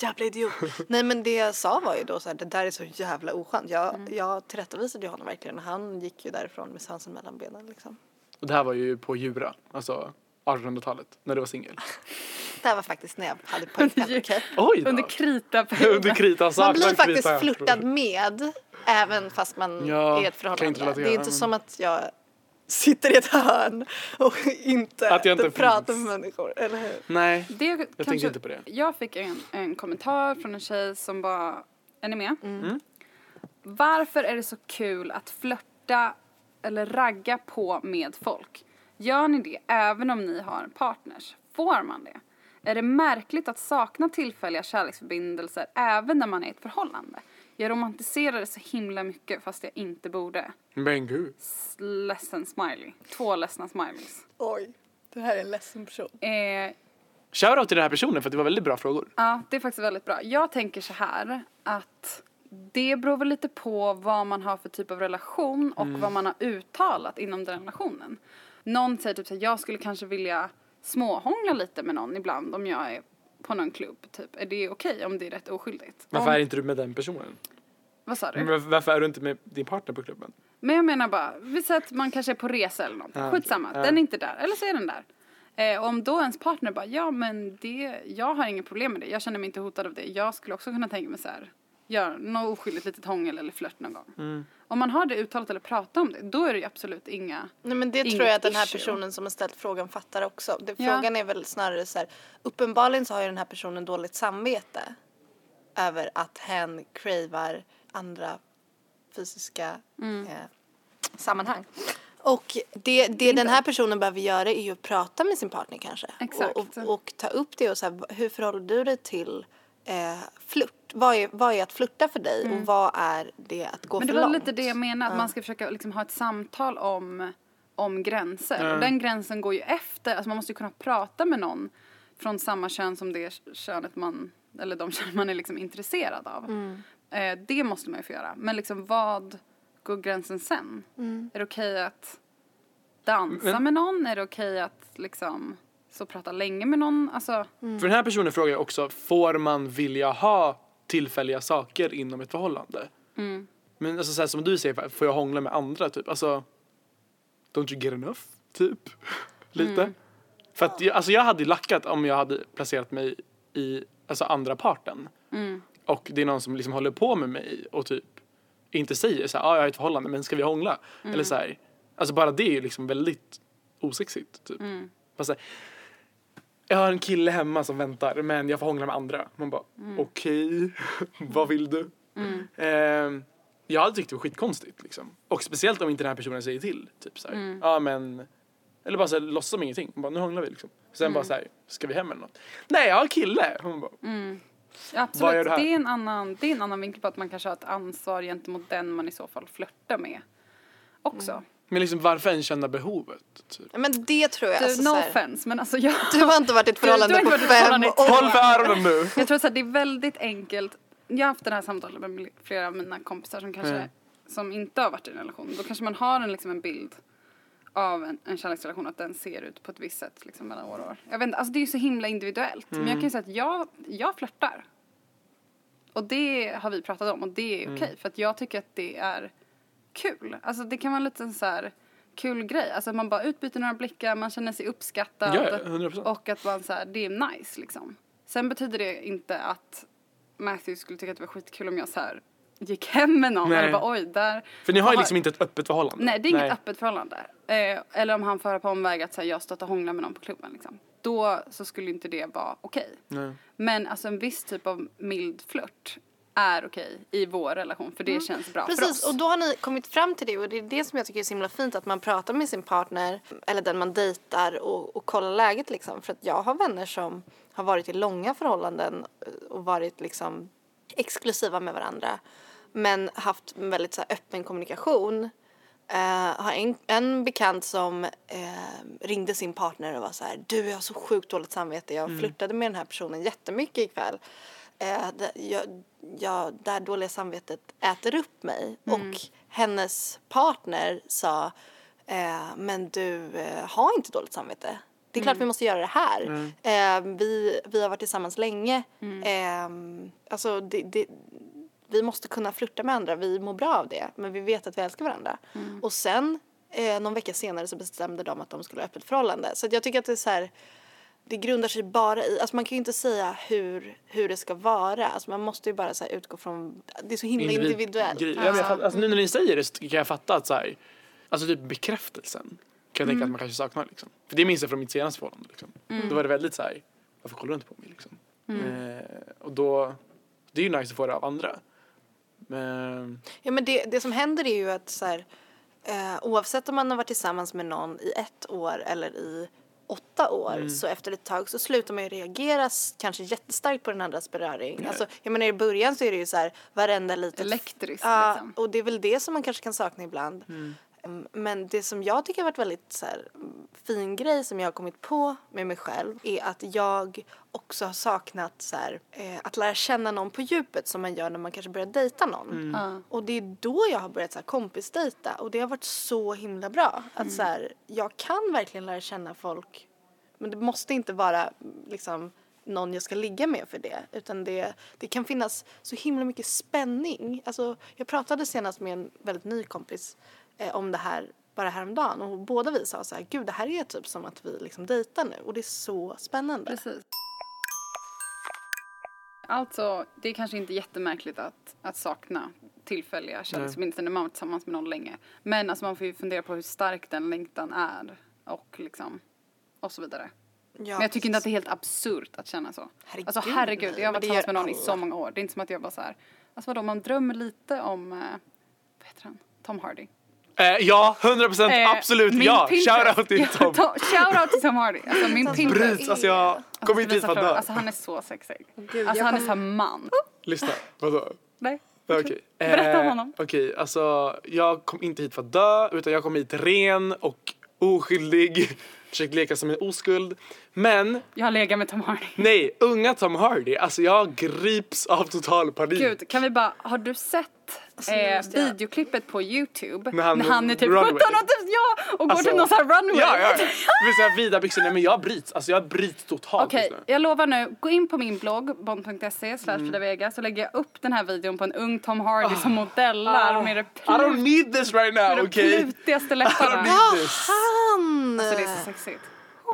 Jävla idiot. Nej, men det jag sa var ju då så här, det där är så jävla oskönt. Jag, mm. jag tillrättavisade ju honom verkligen. Han gick ju därifrån med sansen mellan benen liksom. Och det här var ju på Djura. Alltså... artonhundratalet när det var singel. Det här var faktiskt när jag hade pojkvän. Okay. Oj, under krita. Under krita man blir faktiskt krita, flörtad med även fast man ja, är i ett förhållande. Inte det är inte men... som att jag sitter i ett hörn och inte, att jag inte pratar med människor. Eller hur? Nej, det, jag kanske, tänkte inte på det. Jag fick en, en kommentar från en tjej som bara, är ni med? Mm. Mm. Varför är det så kul att flörta eller ragga på med folk? Gör ni det även om ni har en partners? Får man det? Är det märkligt att sakna tillfälliga kärleksförbindelser även när man är i ett förhållande? Jag romantiserar det så himla mycket fast jag inte borde. Men gud. S- ledsen smiley. Två ledsna smileys. Oj, det här är en ledsen person. Eh, Shoutout till den här personen för det var väldigt bra frågor. Ja, det är faktiskt väldigt bra. Jag tänker så här att det beror väl lite på vad man har för typ av relation och mm. vad man har uttalat inom den relationen. Någon säger typ att jag skulle kanske vilja småhångla lite med någon ibland om jag är på någon klubb. Typ. Är det okej om det är rätt oskyldigt? Varför om... är inte du med den personen? Vad sa du? Men varför är du inte med din partner på klubben? Men jag menar bara, vi säger att man kanske är på resa eller någonting. Ah, skitsamma, ah. Den är inte där. Eller så är den där. Eh, om då ens partner bara, ja men det, jag har inga problem med det. Jag känner mig inte hotad av det. Jag skulle också kunna tänka mig så här, gör något oskyldigt litet hångel eller flört någon gång. Mm. Om man har det uttalat eller pratat om det, då är det ju absolut inga... Nej, men det tror jag att den här issue. Personen som har ställt frågan fattar också. Det, ja. Frågan är väl snarare så här, uppenbarligen så har ju den här personen dåligt samvete över att hen cravar andra fysiska mm. eh, sammanhang. Och det, det, det den här personen behöver göra är ju att prata med sin partner kanske. Exakt. Och, och, och ta upp det och så här, hur förhåller du dig till... Eh, flört. Vad är, vad är att flirta för dig mm. och vad är det att gå men för långt? Men det var lite det jag menar att mm. man ska försöka liksom ha ett samtal om, om gränser. Mm. Och den gränsen går ju efter. Alltså man måste ju kunna prata med någon från samma kön som det könet man eller de kön man är liksom intresserad av. Mm. Eh, det måste man ju få göra. Men liksom vad går gränsen sen? Mm. Är det okej okay att dansa mm. med någon? Är det okej okay att liksom... så prata länge med någon. Alltså. Mm. För den här personen frågar jag också, får man vilja ha tillfälliga saker inom ett förhållande? Mm. Men alltså, så här, som du säger, får jag hångla med andra? Typ? Alltså, don't you get enough? Typ. Lite. Mm. För att jag, alltså, jag hade lackat om jag hade placerat mig i alltså, andra parten. Mm. Och det är någon som liksom håller på med mig och typ inte säger så här, ah, jag är i ett förhållande, men ska vi hångla? Mm. Eller så här, alltså bara det är ju liksom väldigt osexigt. Typ. Mm. Fast, jag har en kille hemma som väntar, men jag får hångla med andra. Man bara, mm. okej, okay, vad vill du? Mm. Eh, jag hade tyckt det var skitkonstigt. Liksom. Och speciellt om inte den här personen säger till. Typ såhär, mm. ja men... Eller bara såhär, låtsas som ingenting. Man bara, nu hånglar vi liksom. Sen mm. bara såhär, ska vi hem eller något? Nej, jag har en kille! Hon bara, mm. Absolut, det, det, är en annan, det är en annan vinkel på att man kanske har ett ansvar gentemot den man i så fall flörtar med. Också. Mm. Men liksom varför än känna behovet? Typ. Men det tror jag. Du, alltså, no offense, men alltså jag... Du har inte varit ett förhållande du, du på fem år. Håll för öronen nu. Jag tror att det är väldigt enkelt. Jag har haft den här samtalet med flera av mina kompisar som kanske mm. som inte har varit i en relation. Då kanske man har en, liksom en bild av en, en kärleksrelation att den ser ut på ett visst sätt liksom, mellan år och år. Jag vet inte, alltså det är ju så himla individuellt. Mm. Men jag kan ju säga att jag, jag flörtar. Och det har vi pratat om och det är okej. Okay, mm. För att jag tycker att det är... kul. Alltså det kan vara en liten så här kul grej. Alltså att man bara utbyter några blickar, man känner sig uppskattad ja, hundra procent. Och att man så här, det är nice liksom. Sen betyder det inte att Matthew skulle tycka att det var skitkul om jag så här gick hem med någon. Nej. Eller bara oj där. För ni har ju liksom inte ett öppet förhållande. Nej, det är Nej. inget öppet förhållande. Eh, eller om han för på omväg att så här, jag stöter hångla med någon på klubben liksom. Då så skulle inte det vara okej. Okay. Men alltså en viss typ av mild flört är okej i vår relation för det mm. känns bra. Precis, för oss. Och då har ni kommit fram till det och det är det som jag tycker är så himla fint att man pratar med sin partner eller den man dejtar och, och kollar läget liksom. För att jag har vänner som har varit i långa förhållanden och varit liksom exklusiva med varandra men haft väldigt så här, öppen kommunikation. Jag uh, har en, en bekant som uh, ringde sin partner och var så här: du jag har så sjukt dåligt samvete, jag mm. flirtade med den här personen jättemycket ikväll. Eh, jag, jag, det här dåliga samvetet äter upp mig mm. och hennes partner sa eh, men du eh, har inte dåligt samvete, det är mm. klart vi måste göra det här mm. eh, vi, vi har varit tillsammans länge mm. eh, alltså det, det, vi måste kunna flirta med andra, vi mår bra av det men vi vet att vi älskar varandra mm. och sen Eh, någon vecka senare så bestämde de att de skulle ha öppet förhållande. Så jag tycker att det är så här, det grundar sig bara i, alltså man kan ju inte säga hur, hur det ska vara. Alltså man måste ju bara så här utgå från, det är så himla Individ- individuellt. Gre- ja, men jag, alltså nu när ni säger det så kan jag fatta att så här, alltså typ bekräftelsen kan jag tänka mm. att man kanske saknar liksom. För det minns jag från mitt senaste förhållande liksom. Mm. Då var det väldigt så här, varför kollar du inte på mig liksom? Mm. Eh, och då, det är ju nice att få det av andra. Men... Ja men det, det som händer är ju att så här, eh, oavsett om man har varit tillsammans med någon i ett år eller i åtta år mm. så efter ett tag så slutar man ju reagera kanske jättestarkt på den andras beröring. Mm. Alltså, jag menar i början så är det ju så här varenda litet... Elektriskt ja, liksom. Och det är väl det som man kanske kan sakna ibland. Mm. Men det som jag tycker har varit väldigt så här, fin grej som jag har kommit på med mig själv är att jag också har saknat så här, eh, att lära känna någon på djupet som man gör när man kanske börjar dejta någon. Mm. Mm. Och det är då jag har börjat så här, kompisdejta och det har varit så himla bra. Att mm. så här, jag kan verkligen lära känna folk, men det måste inte vara liksom, någon jag ska ligga med för det. Utan det, det kan finnas så himla mycket spänning. Alltså, jag pratade senast med en väldigt ny kompis om det här bara häromdagen. Och båda vi sa så här, gud det här är typ som att vi liksom dejtar nu. Och det är så spännande. Precis. Alltså, det är kanske inte jättemärkligt att, att sakna tillfälliga känslor när man är tillsammans med någon länge. Men alltså, man får ju fundera på hur stark den längtan är. Och liksom, och så vidare. Ja, men jag tycker precis. Inte att det är helt absurt att känna så. Herregud. Alltså herregud, jag har varit tillsammans med någon alla. I så många år. Det är inte som att jag bara så här, alltså vadå, man drömmer lite om, vad heter han? Tom Hardy. Ja, hundra procent, eh, absolut, ja. Shoutout till Tom. Ja, shoutout till Tom Hardy. Alltså min Pinterest. Brut, alltså jag kommer inte hit för att dö. Alltså han är så sexig. Gud, alltså han är så man. Lyssna, vadå? Nej. Okej. Berätta om honom. Eh, Okej, okay, alltså jag kom inte hit för att dö, utan jag kom hit ren och oskyldig. Försökte leka som en oskuld. Men... Jag har legat med Tom Hardy. Nej, unga Tom Hardy. Alltså jag grips av total panik. Gud, kan vi bara... Har du sett alltså, eh, videoklippet på YouTube? När han, när han är typ sjutton och typ ja, och alltså, går till någon sån här runway. Ja, ja. Vill säga vida byxor. Nej, men jag bryts. Alltså jag bryts totalt. Okej, okay, jag lovar nu. Gå in på min blogg, bond punkt se slash Fridavega. Så lägger jag upp den här videon på en ung Tom Hardy oh. som modellar oh. med det plut- I don't need this right now, okej? Okay? Med det plutigaste läpparna. I don't need this. Han! Alltså det är så sexigt.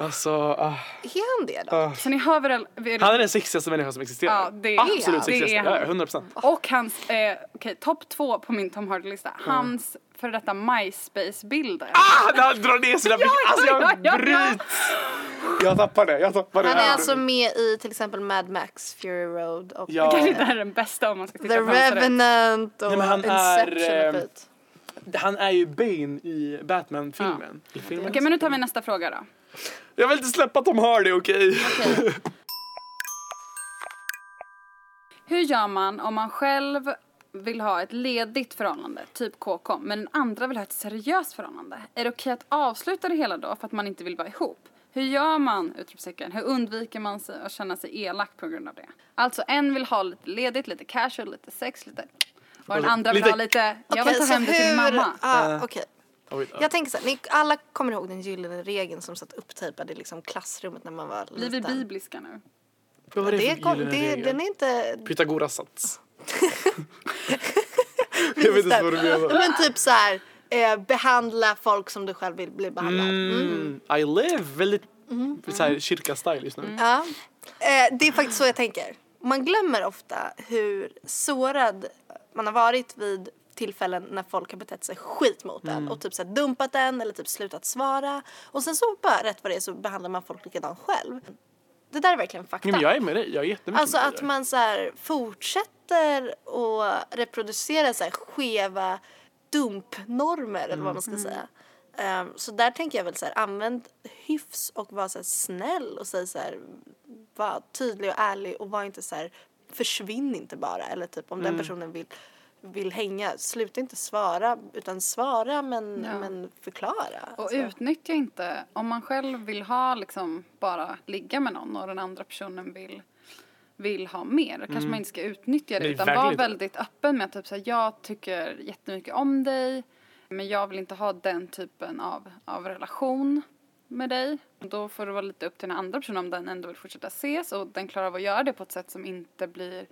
Alltså, uh, är han det då? Uh, så ni hör väl, är det... Han är den sexigaste människan som existerar. Ja, det är absolut sexigaste, ja, hundra procent. Och hans, eh, okej, okay, topp två på min Tom Hardy-lista. Hans mm. för detta MySpace-bilder. Ah, när han drar ner sina bilder. Alltså jag ja, bryts. Ja. Jag tappar det, jag tappar det. Han är alltså med i till exempel Mad Max Fury Road. Och ja. Kanske inte är den bästa om man ska titta på. The Revenant och nej, Inception är, och skit. Han är ju Bane i Batman-filmen. Ja. Okej, okay, men nu tar vi nästa fråga då. Jag vill inte släppa att de har det, okej? Okay? Okay. Hur gör man om man själv vill ha ett ledigt förhållande, typ K K, men den andra vill ha ett seriöst förhållande? Är det okej okay att avsluta det hela då för att man inte vill vara ihop? Hur gör man, utropstecken, hur undviker man sig att känna sig elak på grund av det? Alltså, en vill ha lite ledigt, lite casual, lite sex, lite... Och den andra vill lite... ha lite... Jag okay, vill ta hem det till mamma. Ah, okej. Okay. Jag tänker så här, ni alla kommer ihåg den gyllene regeln som satt upptejpad i liksom klassrummet när man var liten. Blir vi bibliska nu? Vad var det, det för gyllene regeln? Den är inte... Pythagoras sats. Jag vet inte vad du menar. Men typ så här, eh, behandla folk som du själv vill bli behandlad. Mm. Mm. I live, väldigt mm. så här, kyrka-style just nu. Mm. Ja. Eh, det är faktiskt så jag tänker. Man glömmer ofta hur sårad man har varit vid... tillfällen när folk har betett sig skit mot mm. en och typ så här dumpat en eller typ slutat svara. Och sen så bara rätt vad det är så behandlar man folk likadant själv. Det där är verkligen fakta. Men jag är med dig. Jag är jättemycket alltså att man så här fortsätter och reproducera så här skeva dumpnormer mm. eller vad man ska mm. säga. Um, så där tänker jag väl så här, använd hyfs och var så här snäll och säg så här, var tydlig och ärlig och var inte så här, försvinn inte bara. Eller typ om mm. den personen vill vill hänga, sluta inte svara utan svara men, ja. men förklara. Och alltså. Utnyttja inte om man själv vill ha liksom bara ligga med någon och den andra personen vill, vill ha mer mm. kanske man inte ska utnyttja det, det utan var väldigt öppen med typ så här, jag tycker jättemycket om dig men jag vill inte ha den typen av, av relation med dig. Då får det vara lite upp till den andra personen om den ändå vill fortsätta ses och den klarar av att göra det på ett sätt som inte blir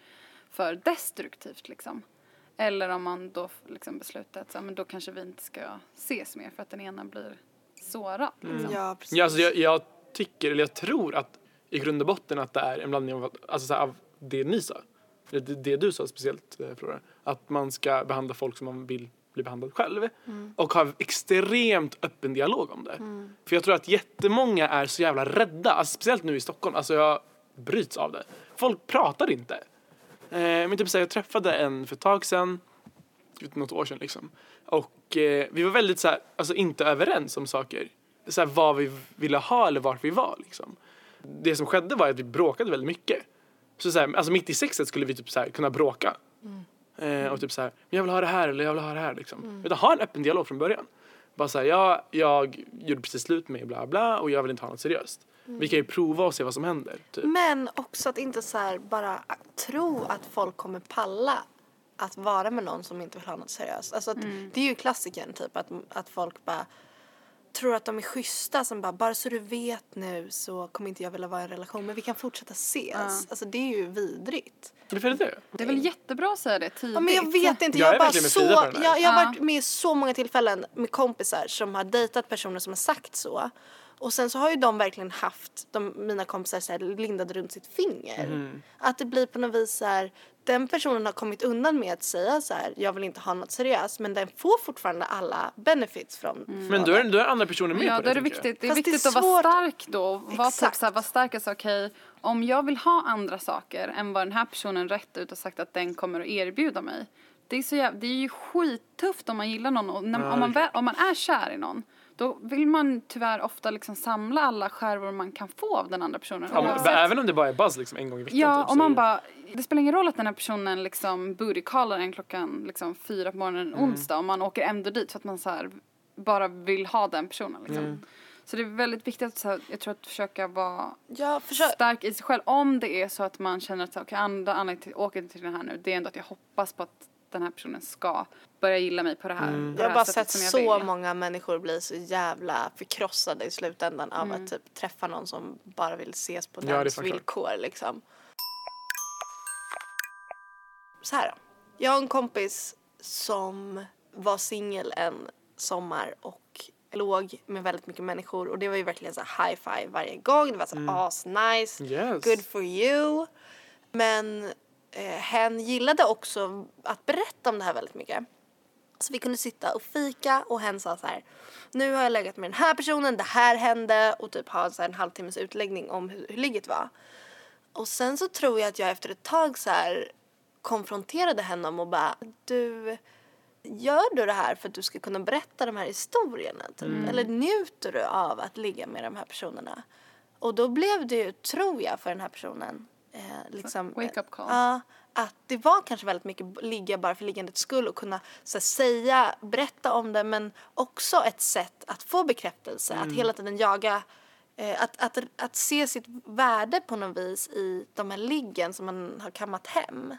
för destruktivt liksom. Eller om man då liksom beslutar att så, men då kanske vi inte ska ses mer för att den ena blir sårad. Liksom. Mm. Ja, precis. Ja, alltså jag, jag tycker, eller jag tror att i grund och botten att det är en blandning av, alltså så här, av det ni sa. Det, det du sa speciellt, Flora. Att man ska behandla folk som man vill bli behandlad själv. Mm. Och ha extremt öppen dialog om det. Mm. För jag tror att jättemånga är så jävla rädda. Alltså, speciellt nu i Stockholm. Alltså jag bryts av det. Folk pratar inte. Eh, men typ så här, jag träffade en för ett tag sedan. Något år sedan liksom. Och eh, vi var väldigt så här, alltså inte överens om saker. Så här, vad vi ville ha eller vart vi var liksom. Det som skedde var att vi bråkade väldigt mycket. Så så här, alltså mitt i sexet skulle vi typ så här kunna bråka. Mm. Mm. Eh, och typ så här, men jag vill ha det här eller jag vill ha det här liksom. Mm. Utan ha en öppen dialog från början. Bara så här, ja, jag gjorde precis slut med bla bla och jag vill inte ha något seriöst. Mm. Vi kan ju prova och se vad som händer. Typ. Men också att inte så här bara tro att folk kommer palla att vara med någon som inte vill ha något seriöst. Alltså att, mm. det är ju klassiken typ att, att folk bara tror att de är schyssta som bara, bara så du vet nu så kommer inte jag vilja vara i en relation. Men vi kan fortsätta ses. Ja. Alltså det är ju vidrigt. Det är, det. det är väl jättebra att säga det tidigt. Ja, men jag vet inte. Jag, jag, bara så, jag, jag ja. har varit med så många tillfällen med kompisar som har dejtat personer som har sagt så. Och sen så har ju de verkligen haft, de, mina kompisar så här, lindade runt sitt finger. Mm. Att det blir på något vis så här, den personen har kommit undan med att säga så här, jag vill inte ha något seriöst. Men den får fortfarande alla benefits från. Mm. Men då är, då är andra personer med ja, på det. Ja, då är det viktigt. Det är fast viktigt det är att vara stark då. Var typ så här, var stark och så okej, okay, om jag vill ha andra saker än vad den här personen rätt ut och sagt att den kommer att erbjuda mig. Det är, så jävla, det är ju skittufft om man gillar någon. Och när, om, man, om man är kär i någon. Då vill man tyvärr ofta liksom samla alla skärvor man kan få av den andra personen. Ja, men, även om det bara är buzz liksom en gång i veckan. Ja, typ, och man bara, det spelar ingen roll att den här personen liksom bootycallar en klockan liksom fyra på morgonen mm. onsdag. Och man åker ändå dit för att man så här, bara vill ha den personen. Liksom. Mm. Så det är väldigt viktigt att så här, jag tror att försöka vara ja, försök. stark i sig själv. Om det är så att man känner att okay, andra anledningen åker till den här nu. Det är ändå att jag hoppas på att den här personen ska börja gilla mig på det här. Mm. På det här jag har bara sett jag så vill. många människor bli så jävla förkrossade i slutändan av mm. att typ träffa någon som bara vill ses på ja, dens villkor. Liksom. Så här då. Jag har en kompis som var singel en sommar och låg med väldigt mycket människor. Och det var ju verkligen så här high five varje gång. Det var så här mm. as nice, yes. good for you. Men hen gillade också att berätta om det här väldigt mycket. Så vi kunde sitta och fika och hen sa så här: nu har jag legat med den här personen, det här hände. Och typ ha så här en halvtimmes utläggning om hur, hur ligget var. Och sen så tror jag att jag efter ett tag så här konfronterade henne och bara, du, gör du det här för att du ska kunna berätta de här historierna? Typ? Mm. Eller njuter du av att ligga med de här personerna? Och då blev det ju, tror jag, för den här personen Eh, liksom, wake up call. Eh, att det var kanske väldigt mycket ligga bara för liggandets skull och kunna så här, säga, berätta om det, men också ett sätt att få bekräftelse, mm. att hela tiden jaga eh, att, att, att se sitt värde på något vis i de här liggen som man har kammat hem.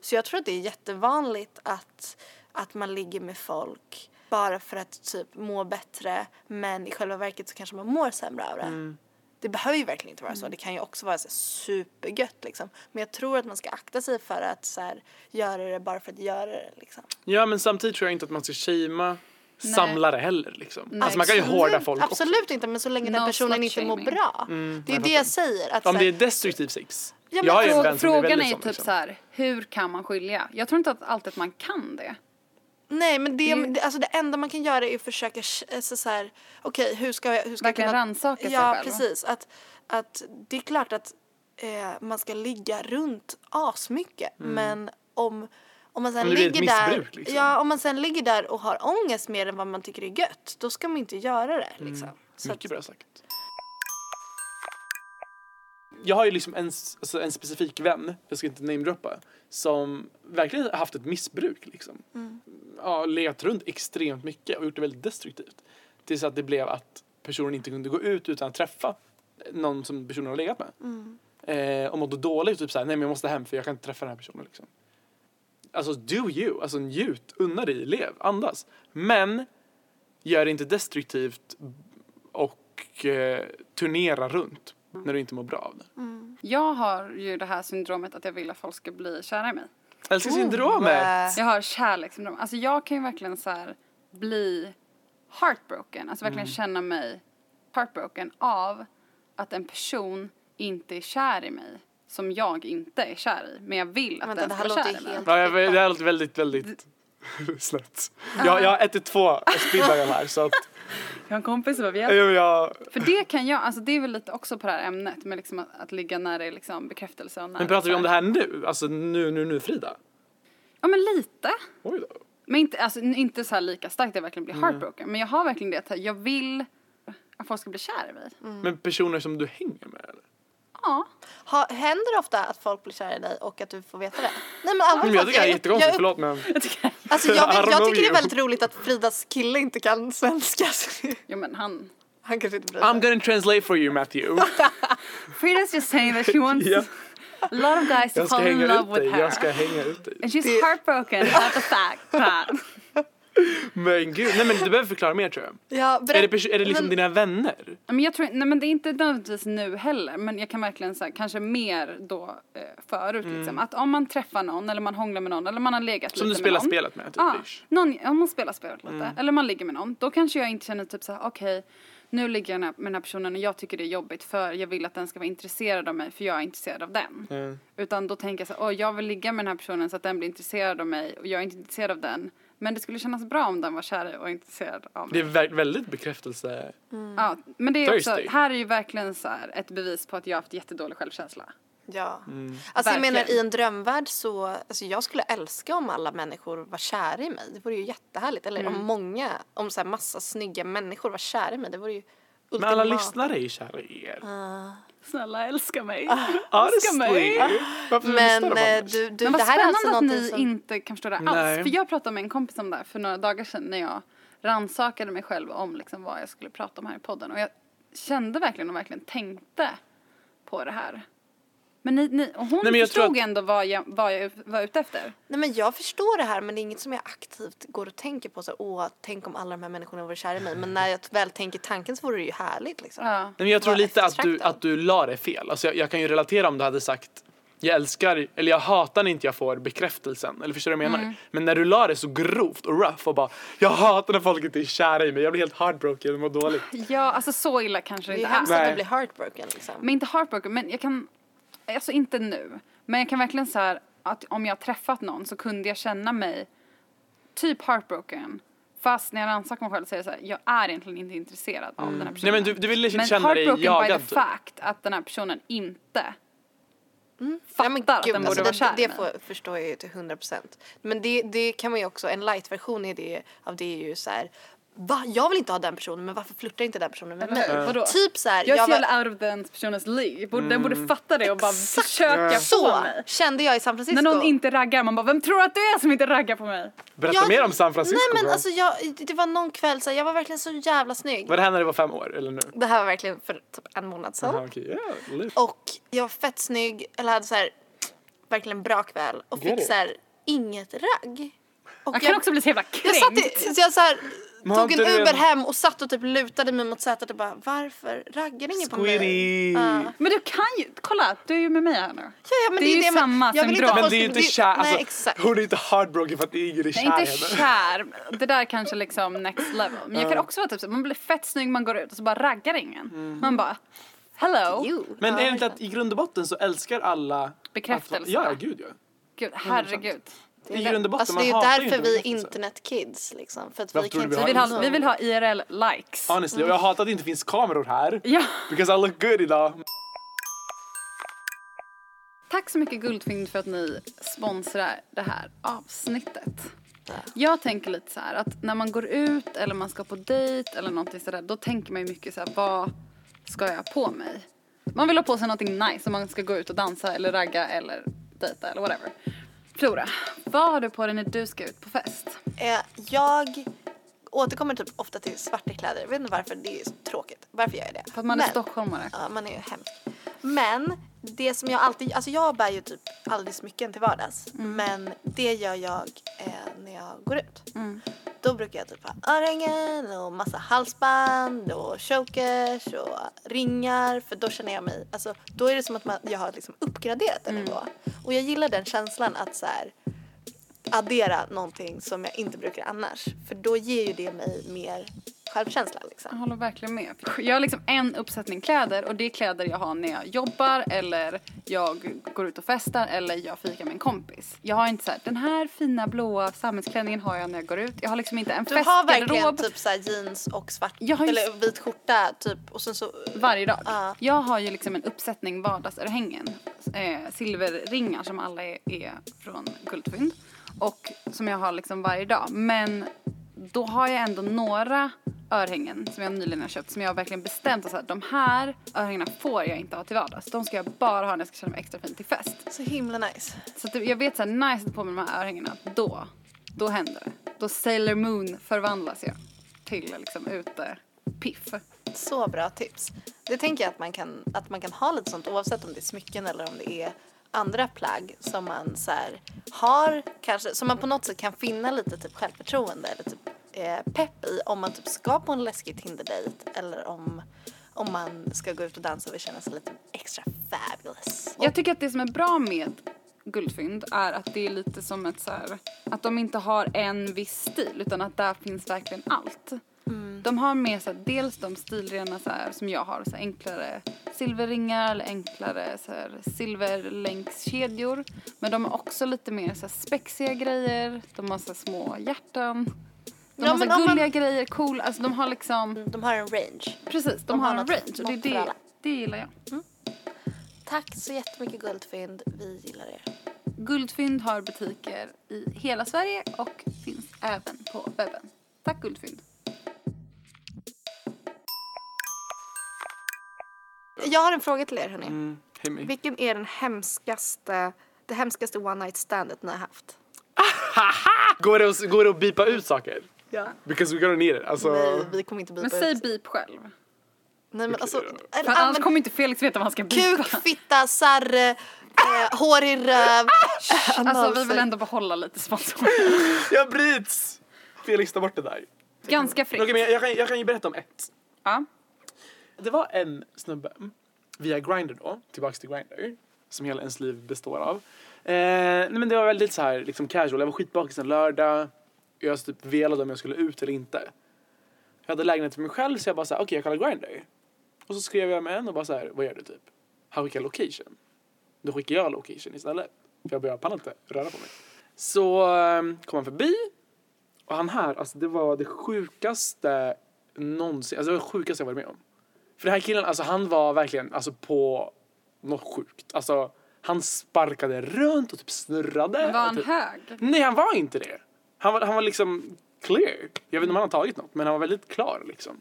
Så jag tror att det är jättevanligt att, att man ligger med folk bara för att typ må bättre, men i själva verket så kanske man mår sämre av det. Mm. Det behöver ju verkligen inte vara så. Det kan ju också vara så supergött liksom. Men jag tror att man ska akta sig för att så här, göra det bara för att göra det liksom. Ja, men samtidigt tror jag inte att man ska shama samlare heller liksom. Nej, alltså man kan ju hårda folk absolut också. Absolut inte, men så länge no den personen inte mår bra. Mm, det är det jag säger. Att, om det är destruktiv sex. Ja, jag är frå- frågan är, är typ liksom. så här, hur kan man skilja? Jag tror inte att alltid att man kan det. Nej, men det, mm. alltså det enda man kan göra är att försöka alltså så här, okej, okay, hur ska jag hur ska verkligen jag kunna rannsaka sig ja, själv. Precis, att att det är klart att eh, man ska ligga runt asmycket, mm. men om om man sen ligger där liksom. Ja, om man sen ligger där och har ångest mer än vad man tycker är gött, då ska man inte göra det liksom. Mm. Så mycket att, bra sagt. Jag har ju liksom en, alltså en specifik vän, jag ska inte namedroppa, som verkligen har haft ett missbruk liksom. Mm. Ja, legat runt extremt mycket och gjort det väldigt destruktivt. Tills att det blev att personen inte kunde gå ut utan att träffa någon som personen har legat med. Mm. Eh, och mådde dåligt, typ såhär, nej men jag måste hem för jag kan inte träffa den här personen liksom. Alltså do you, alltså njut, unna dig, lev, andas. Men gör det inte destruktivt och eh, turnera runt. När du inte mår bra av det. Mm. Jag har ju det här syndromet att jag vill att folk ska bli kära i mig. Älskar syndromet. Jag har kärlekssyndrom. Alltså jag kan ju verkligen så här bli heartbroken. Alltså verkligen mm. känna mig heartbroken av att en person inte är kär i mig. Som jag inte är kär i. Men jag vill att men den ska vara kär i mig. Ja, jag, det här låter väldigt, väldigt slött. Jag, jag har ett till två spilldagar här. Så att... Jag har en kompis som har hjälpt. Ja, jag... För det kan jag, alltså det är väl lite också på det här ämnet. Med liksom att, att ligga nära liksom bekräftelse. Nära men pratar vi om det här nu? Alltså nu, nu, nu Frida? Ja, men lite. Oj då. Men inte, alltså, inte så här lika starkt. Jag verkligen blir mm. heartbroken. Men jag har verkligen det. Att jag vill att folk ska bli kär i mig. Mm. Men personer som du hänger med eller? Ja. Ha, händer det ofta att folk blir kär i dig och att du får veta det? Nej, men allvarligt, jag tycker det är jättekonstigt, förlåt men... Jag tycker, alltså, jag, vet, jag tycker det är väldigt roligt att Fridas kille inte kan svenska. Ja, men han... han kanske inte bryr sig. I'm gonna translate for you, Matthew. Frida's just saying that she wants yeah. a lot of guys to fall in love with her. Jag ska hänga ut dig. And she's det... heartbroken about the fact that... Men gud, nej men du behöver förklara mer tror jag. Ja, berätt, är det, pers- är det liksom men, dina vänner? Men jag tror nej men det är inte nödvändigtvis nu heller, men jag kan verkligen säga kanske mer då eh, förut mm. liksom att om man träffar någon eller man hånglar med någon eller man har legat som lite som du spelar med någon, spelet med typ. Ah, någon, om man spelar spelet lite mm. eller man ligger med någon, då kanske jag inte känner typ så här okej, okay, nu ligger jag med den här personen och jag tycker det är jobbigt för jag vill att den ska vara intresserad av mig för jag är intresserad av den. Mm. Utan då tänker jag så här, åh, jag vill ligga med den här personen så att den blir intresserad av mig och jag är inte intresserad av den. Men det skulle kännas bra om den var kär och intresserad av mig. Det är väldigt bekräftelse. Mm. Ja, men det är också, här är ju verkligen så här ett bevis på att jag har haft jättedålig självkänsla. Ja. Mm. Alltså verkligen. Jag menar i en drömvärld så alltså jag skulle älska om alla människor var kär i mig. Det vore ju jättehärligt eller mm. om många om så här massa snygga människor var kär i mig. Det vore ju ultimat. Men alla lyssnare är ju kär i er. Uh. Snälla, älska mig. Ah, älska mig. Men, du, du, men vad det här spännande alltså att ni som... inte kan förstå det alls. Nej. För jag pratade med en kompis om det här för några dagar sedan när jag rannsakade mig själv om liksom vad jag skulle prata om här i podden. Och jag kände verkligen och verkligen tänkte på det här. Men ni, ni, och hon Nej, men jag förstod tror att... ändå vad jag, vad jag var ute efter. Nej, men jag förstår det här, men det är inget som jag aktivt går och tänker på. Så, åh, tänk om alla de här människorna vore kär i mig. Men när jag väl tänker tanken så vore det ju härligt. Liksom. Ja. Nej, men jag tror lite att du, att du la det fel. Alltså, jag, jag kan ju relatera om du hade sagt jag älskar, eller jag hatar när inte jag får bekräftelsen. Eller förstår du vad jag menar? Mm. Men när du la det så grovt och rough och bara jag hatar när folk inte är kära i mig. Jag blir helt heartbroken och mår dåligt. Ja, alltså så illa kanske det inte är. Det är hemskt att du blir heartbroken. Liksom. Men inte heartbroken, men jag kan... Alltså inte nu. Men jag kan verkligen så här att om jag träffat någon så kunde jag känna mig typ heartbroken. Fast när jag ansöker mig själv så är det så här, jag är egentligen inte intresserad av mm. den här personen. Nej, men du, du vill inte känna dig jagad. Men heartbroken by the fact att den här personen inte mm. fattar Nej, men, att gud, den borde alltså, vara det, kär det, det förstår jag ju till hundra procent. Men det, det kan man ju också, en light-version i det, av det är ju så här... Va? Jag vill inte ha den personen, men varför flirtar inte den personen med mig? Mm. Typ så här, jag är jag var... out of den personens liv. Den mm. borde fatta det och bara Exakt. försöka mm. så mig. Kände jag i San Francisco. När någon inte raggar, man bara, vem tror att du är som inte raggar på mig? Berätta jag... mer om San Francisco. Nej, men alltså, jag, det var någon kväll, så här, jag var verkligen så jävla snygg. Var det här när du var fem år eller nu? Det här var verkligen för typ en månad sedan. Aha, okay. yeah, och jag var fett snygg, eller hade så här, verkligen bra kväll. Och fick så här, inget ragg. Och jag kan jag... också bli så jävla kränkt. Jag satt i, så jag så här... Man tog en Uber hem och satt och typ lutade mig mot sätet och bara, varför raggar ingen på mig? Uh. Men du kan ju, kolla, du är ju med mig här nu. Ja, ja, men det, det är ju det, samma syndrom. Men det är ju inte kär, alltså, nej, hon är inte heartbroken för att ingen är kär. Nej, inte kär. Det där är kanske liksom next level. Men jag kan också vara typ så, man blir fett snygg, man går ut och så bara raggar ingen. Mm. Man bara, hello. Men är det inte att i grund och botten så älskar alla... Bekräftelse. Att, ja, gud ja. Gud, herregud. Det är, det, alltså det är ju därför vi är internetkids liksom, för att vi, kan, vi, vi, vill ha, vi vill ha I R L-likes. Honestly, mm. jag hatar att det inte finns kameror här. Ja. Because I look good idag. Tack så mycket Guldfynd för att ni sponsrar det här avsnittet. Jag tänker lite så här att när man går ut eller man ska på dejt eller någonting sådär, då tänker man ju mycket så här, vad ska jag ha på mig? Man vill ha på sig någonting nice om man ska gå ut och dansa eller ragga eller dejta eller whatever. Flora, vad har du på dig när du ska ut på fest? Eh, jag återkommer typ ofta till svarta kläder. Jag vet inte varför, det är så tråkigt. Varför gör jag det? För att man Men, är stockholmare. Ja, man är ju hemskt. Men det som jag alltid... Alltså jag bär ju typ aldrig smycken till vardags. Mm. Men det gör jag eh, när jag går ut. Mm. Då brukar jag typ ha örhängen och massa halsband och chokers och ringar. För då känner jag mig... Alltså, då är det som att man, jag har liksom uppgraderat den mm. nivå. Och jag gillar den känslan att så här... addera någonting som jag inte brukar annars. För då ger ju det mig mer självkänsla. Liksom. Jag håller verkligen med. Jag har liksom en uppsättning kläder. Och det är kläder jag har när jag jobbar. Eller jag går ut och festar. Eller jag fikar med en kompis. Jag har inte så här, den här fina blåa samhällsklänningen har jag när jag går ut. Jag har liksom inte en festgarderob. Du har verkligen typ så här jeans och svart. Just... Eller vit skjorta typ. Och sen så... Varje dag. Uh. Jag har ju liksom en uppsättning vardagsörhängen. Eh, silverringar som alla är, är från Guldfynd. Och som jag har liksom varje dag. Men... Då har jag ändå några örhängen som jag nyligen har köpt. Som jag har verkligen bestämt att de här örhängena får jag inte ha till vardags. De ska jag bara ha när jag ska känna mig extra fin till fest. Så himla nice. Så att jag vet så här, nice på med de här örhängena. Då, då händer det. Då Sailor Moon förvandlas jag till liksom ute piff. Så bra tips. Det tänker jag att man kan, att man kan ha lite sånt oavsett om det är smycken eller om det är... andra plagg som man så här har kanske, som man på något sätt kan finna lite typ självförtroende eller typ eh, pepp i om man typ ska på en läskig Tinder-dejt eller om om man ska gå ut och dansa och känna sig lite extra fabulous. Jag tycker att det som är bra med Guldfynd är att det är lite som ett så här, att de inte har en viss stil utan att där finns verkligen allt. Mm. De har med sig dels de stilrena så här, som jag har, så här, enklare silverringar eller enklare så här, silverlänkskedjor. Men de har också lite mer så här, spexiga grejer. De har så här, små hjärtan. De ja, har så här, gulliga man... grejer, cool. Alltså, de har liksom... De har en range. Precis, de, de har, har en range. Och det, det, det gillar jag. Mm. Tack så jättemycket Guldfynd. Vi gillar er. Guldfynd har butiker i hela Sverige och finns även på webben. Tack Guldfynd. Jag har en fråga till er, hörni. Mm, vilken är den hemskaste, det hemskaste one night standet ni har haft? Går det att, går det att bipa ut saker? Ja. Because we gotta need it. Alltså... Nej, vi kommer inte bipa ut. Men säg bip själv. Nej, men alltså... Eller, annars använd... kommer inte Felix veta vad han ska bipa. Kuk, fitta, sarre, äh, hår i röv. Alltså, vi vill ändå behålla lite sponsorer. Jag bryts! Felix, ta bort det där. Ganska fritt. Okej, men jag, jag, kan, jag kan ju berätta om ett. Ja. Det var en snubbe via Grindr då, tillbaks till Grindr, som hela ens liv består av. Eh, nej men det var väldigt så här liksom casual. Jag var skitbakis en lördag. Jag typ velade om jag skulle ut eller inte. Jag hade lägenhet för mig själv så jag bara så här, okej, okay, jag kallar Grindr. Och så skrev jag med en och bara så här, vad gör du typ? Han skickar location. Då skickar jag location istället. För jag börjar panna inte röra på mig. Så kom han förbi. Och han här, alltså det var det sjukaste någonsin. Alltså det var det sjukaste jag varit med om. För den här killen, alltså han var verkligen alltså på något sjukt. Alltså han sparkade runt och typ snurrade. Var han typ... hög? Nej, han var inte det. Han var, han var liksom clear. Jag vet inte om han har tagit något, men han var väldigt klar liksom.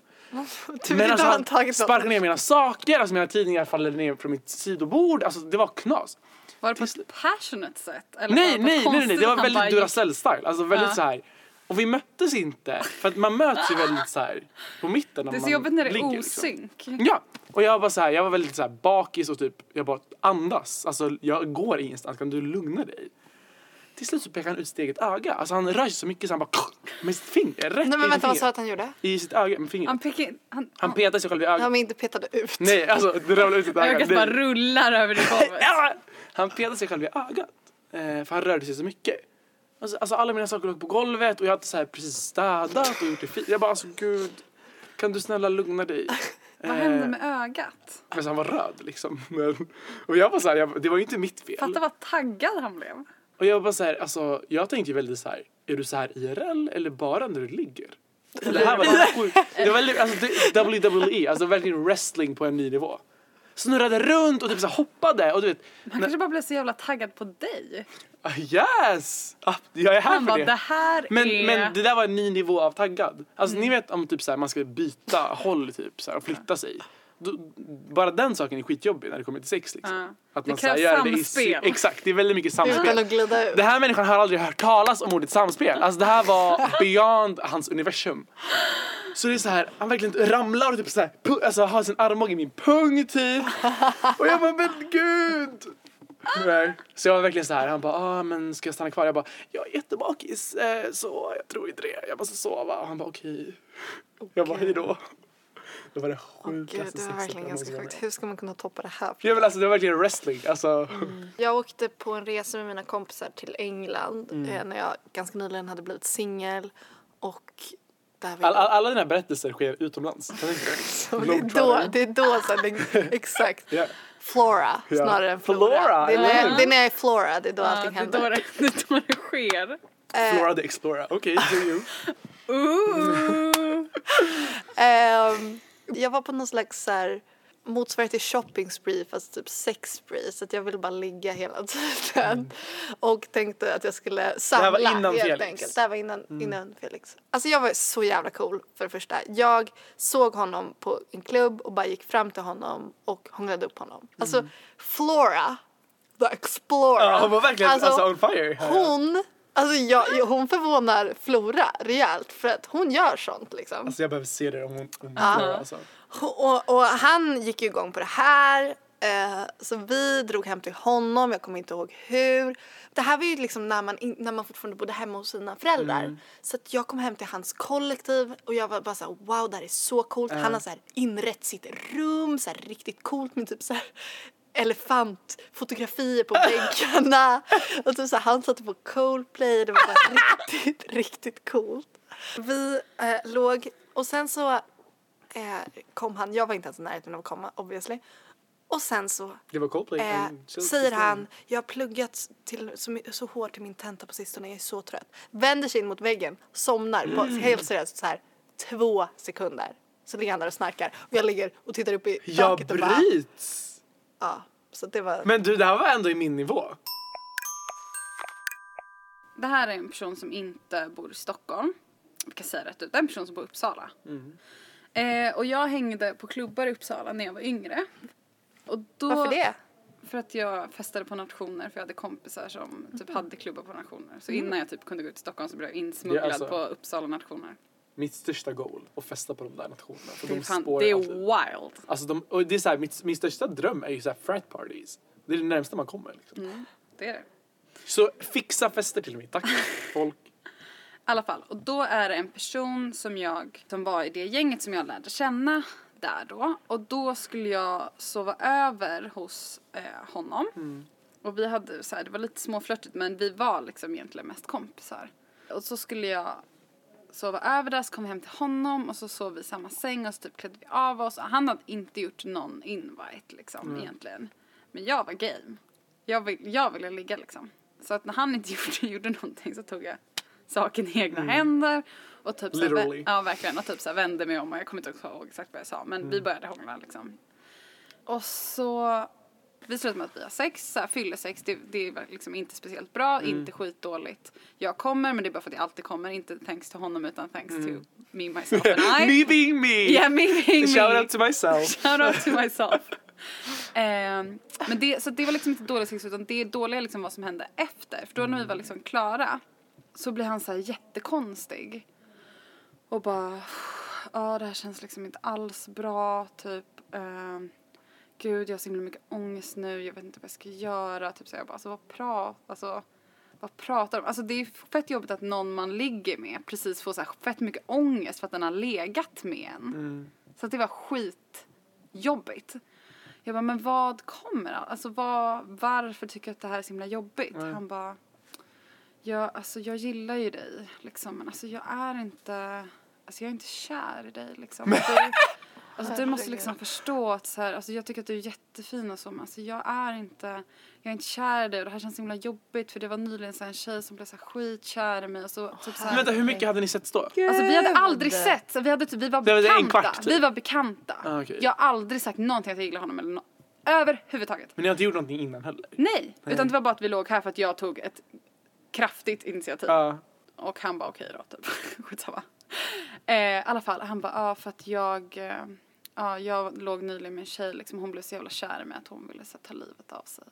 Du men alltså, han tagit sparkade ner mina saker, alltså mina tidningar faller ner från mitt sidobord. Alltså det var knas. Var det på Tills... ett passionate sätt? Eller nej, var nej, nej, nej, det var väldigt bara... Duracell-style. Alltså väldigt ja. Så här... Och vi möttes inte. För att man möts ju väldigt så här på mitten. När det är så jobbigt när det ligger, är osynk. Liksom. Ja, och jag var så här, jag var väldigt så här bakis och typ, jag bara andas. Alltså jag går ingenstans, kan du lugna dig? Till slut så pekade han ut sitt eget öga. Alltså han rör sig så mycket så han bara med sitt finger. Rätt. Nej men vänta, vad sa att han gjorde? I sitt öga, med fingret. Han, pekade, han, han petade sig själv i ögat. Han inte petade ut. Nej, alltså det ramlade ut sitt öga. Ögat bara rullar över det golvet. Ja, han petade sig själv i ögat. För han rörde sig så mycket. Alltså, alltså alla mina saker låg på golvet och jag hade så här precis städat och gjort det fint. Jag bara, alltså gud, kan du snälla lugna dig? Vad eh, hände med ögat? Alltså han var röd liksom. Men, och jag var så här, jag, det var ju inte mitt fel. Fatta vad taggad han blev. Och jag bara så här, alltså jag tänkte ju väldigt så här, är du så här I R L eller bara när du ligger? Det här var sjukt. Det var väldigt, alltså det, W W E, alltså verkligen wrestling på en ny nivå. Snurrade runt och typ så hoppade och du vet. Man när... kanske bara blev så jävla taggad på dig. Ah, yes! Ah, jag är här han för bara, det. Det här men, är... men det där var en ny nivå av taggad. Alltså mm. Ni vet om typ så här, man ska byta håll typ så här, och flytta sig. Då, bara den saken är skitjobbig när det kommer till sex liksom. Uh. Att man det krävs här, samspel. Gör det i, exakt, det är väldigt mycket samspel. Uh. Det här människan har aldrig hört talas om ordet samspel. Alltså det här var beyond hans universum. Så det är så här, han verkligen ramlar och typ så här, alltså har sin armbåge i min pung typ. Och jag bara, men gud! Nej. Så jag var verkligen så här, han bara, ah, men ska jag stanna kvar? Jag bara, jag är jättebakis, så jag tror inte det. Jag bara, så sova. Och han bara, okej. Okay. Okay. Jag bara, hej då. Det var det sjukaste sexet. Det var verkligen ganska sjukt. Hur ska man kunna toppa det här? Ja, men alltså, det var verkligen wrestling. Alltså. Mm. Jag åkte på en resa med mina kompisar till England. Mm. När jag ganska nyligen hade blivit singel. Och... All, all, alla dina berättelser sker utomlands. Så det är då, det är då så det, exakt. Yeah. Flora, yeah. Snarare än flora. Flora. Det, är när, mm. det är när jag är flora, det är då ah, allting det händer. Då det, det är då det sker. Flora the Explorer, okej. Okay, um, jag var på någon slags så här, motsvarighet till shopping spree, fast typ sex spree. Så att jag ville bara ligga hela tiden. Mm. Och tänkte att jag skulle samla. Det var innan Felix. Enkelt. Det var innan, mm. innan Felix. Alltså jag var så jävla cool för det första. Jag såg honom på en klubb och bara gick fram till honom och hånglade upp honom. Mm. Alltså Flora, the Explorer. Ja, hon var verkligen alltså, alltså on fire. Hon... Alltså jag, hon förvånar Flora rejält för att hon gör sånt liksom. Alltså jag behöver se det om hon, om ah. Flora alltså. Och, och han gick ju igång på det här. Eh, så vi drog hem till honom. Jag kommer inte ihåg hur. Det här var ju liksom när man, när man fortfarande bodde hemma hos sina föräldrar. Mm. Så att jag kom hem till hans kollektiv. Och jag var bara så här, wow det här är så coolt. Mm. Han har så här inrett sitt rum. Så här riktigt coolt med typ så här... elefantfotografier på väggarna. Och så, så här, han satt på Coldplay. Det var bara riktigt, riktigt coolt. Vi eh, låg... Och sen så eh, kom han... Jag var inte ens i närheten av att komma, obviously. Och sen så det var Coldplay. Eh, säger han... Jag har pluggat till, så, så hårt till min tenta på sistone. Jag är så trött. Vänder sig in mot väggen. Somnar på mm. helt seriöst så här två sekunder. Så ligger han där och snarkar. Och jag ligger och tittar upp i taket och bara... Jag bryts! Ja, så det var... Men du, det här var ändå i min nivå. Det här är en person som inte bor i Stockholm. Jag kan säga rätt ut. Det är en person som bor i Uppsala. Mm. Eh, och jag hängde på klubbar i Uppsala när jag var yngre. Och då, varför det? För att jag festade på nationer. För jag hade kompisar som typ mm. hade klubbar på nationer. Så mm. innan jag typ kunde gå ut till Stockholm så blev jag insmugglad alltså på Uppsala nationer. Mitt största goal att festa på de där nationerna. För det är, de fan, det är wild. Alltså de, och det är så här, mitt, min största dröm är ju så här frat parties. Det är det närmaste man kommer. Liksom. Mm, det är det. Så fixa fester till mig. Tack folk. I alla fall. Och då är det en person som jag, som var i det gänget som jag lärde känna där då. Och då skulle jag sova över hos eh, honom. Mm. Och vi hade så här, det var lite småflörtigt men vi var liksom egentligen mest kompisar. Och så skulle jag sova över där, så kom vi hem till honom och så sov vi i samma säng och så typ klädde vi av oss. Han hade inte gjort någon invite liksom mm. egentligen. Men jag var game. Jag, vill, jag ville ligga liksom. Så att när han inte gjorde, gjorde någonting så tog jag saken i egna mm. händer. Och typ så här, ja, verkligen. Och typ så här, vände mig om och jag kommer inte ihåg exakt vad jag sa. Men mm. vi började hångla liksom. Och så vi slutade med att vi har sex. Så här, fyller sex, det, det är liksom inte speciellt bra. Mm. Inte skitdåligt. Jag kommer, men det är bara för att jag alltid kommer. Inte thanks till honom, utan thanks mm. to me, myself and I. Me being me! Yeah, me being me! Shout out to myself. Shout out to myself. um, men det, så det var liksom inte dåligt sex, utan det är dåliga liksom vad som hände efter. För då när vi var liksom klara, så blev han så här jättekonstig. Och bara, ja, det här känns liksom inte alls bra, typ... Um, Gud, jag har så himla mycket ångest nu. Jag vet inte vad jag ska göra. Typ så jag bara, alltså, vad, pra- alltså, vad pratar de om? Alltså, det är fett jobbigt att någon man ligger med precis får så här fett mycket ångest för att den har legat med en. Mm. Så att det var skitjobbigt. Jag bara, men vad kommer? Alltså, vad, varför tycker jag att det här är så himla jobbigt? Mm. Han bara, jag, alltså, jag gillar ju dig. Liksom. Men alltså, jag är inte... Alltså, jag är inte kär i dig. Liksom. Alltså du måste liksom förstå att så här, alltså jag tycker att du är jättefin och så, men alltså jag är inte, jag är inte kär i dig och det här känns så himla jobbigt för det var nyligen så här en tjej som blev så här skitkär i mig och så typ oh, så här. Vänta, hur mycket hade ni sett då? Alltså vi hade aldrig sett, vi hade typ, vi var bekanta. En kvart, typ. Vi var bekanta. Ah, okay. Jag har aldrig sagt någonting att jag gillar honom eller no- överhuvudtaget. Men ni har inte gjort någonting innan heller? Nej, Nej, utan det var bara att vi låg här för att jag tog ett kraftigt initiativ. Ah. Och han bara okej okay då typ. Skitsamma. Eh, i alla fall, han bara, ja ah, för att jag eh, ah, jag låg nyligen med en tjej liksom, hon blev så jävla kär med att hon ville så, ta livet av sig.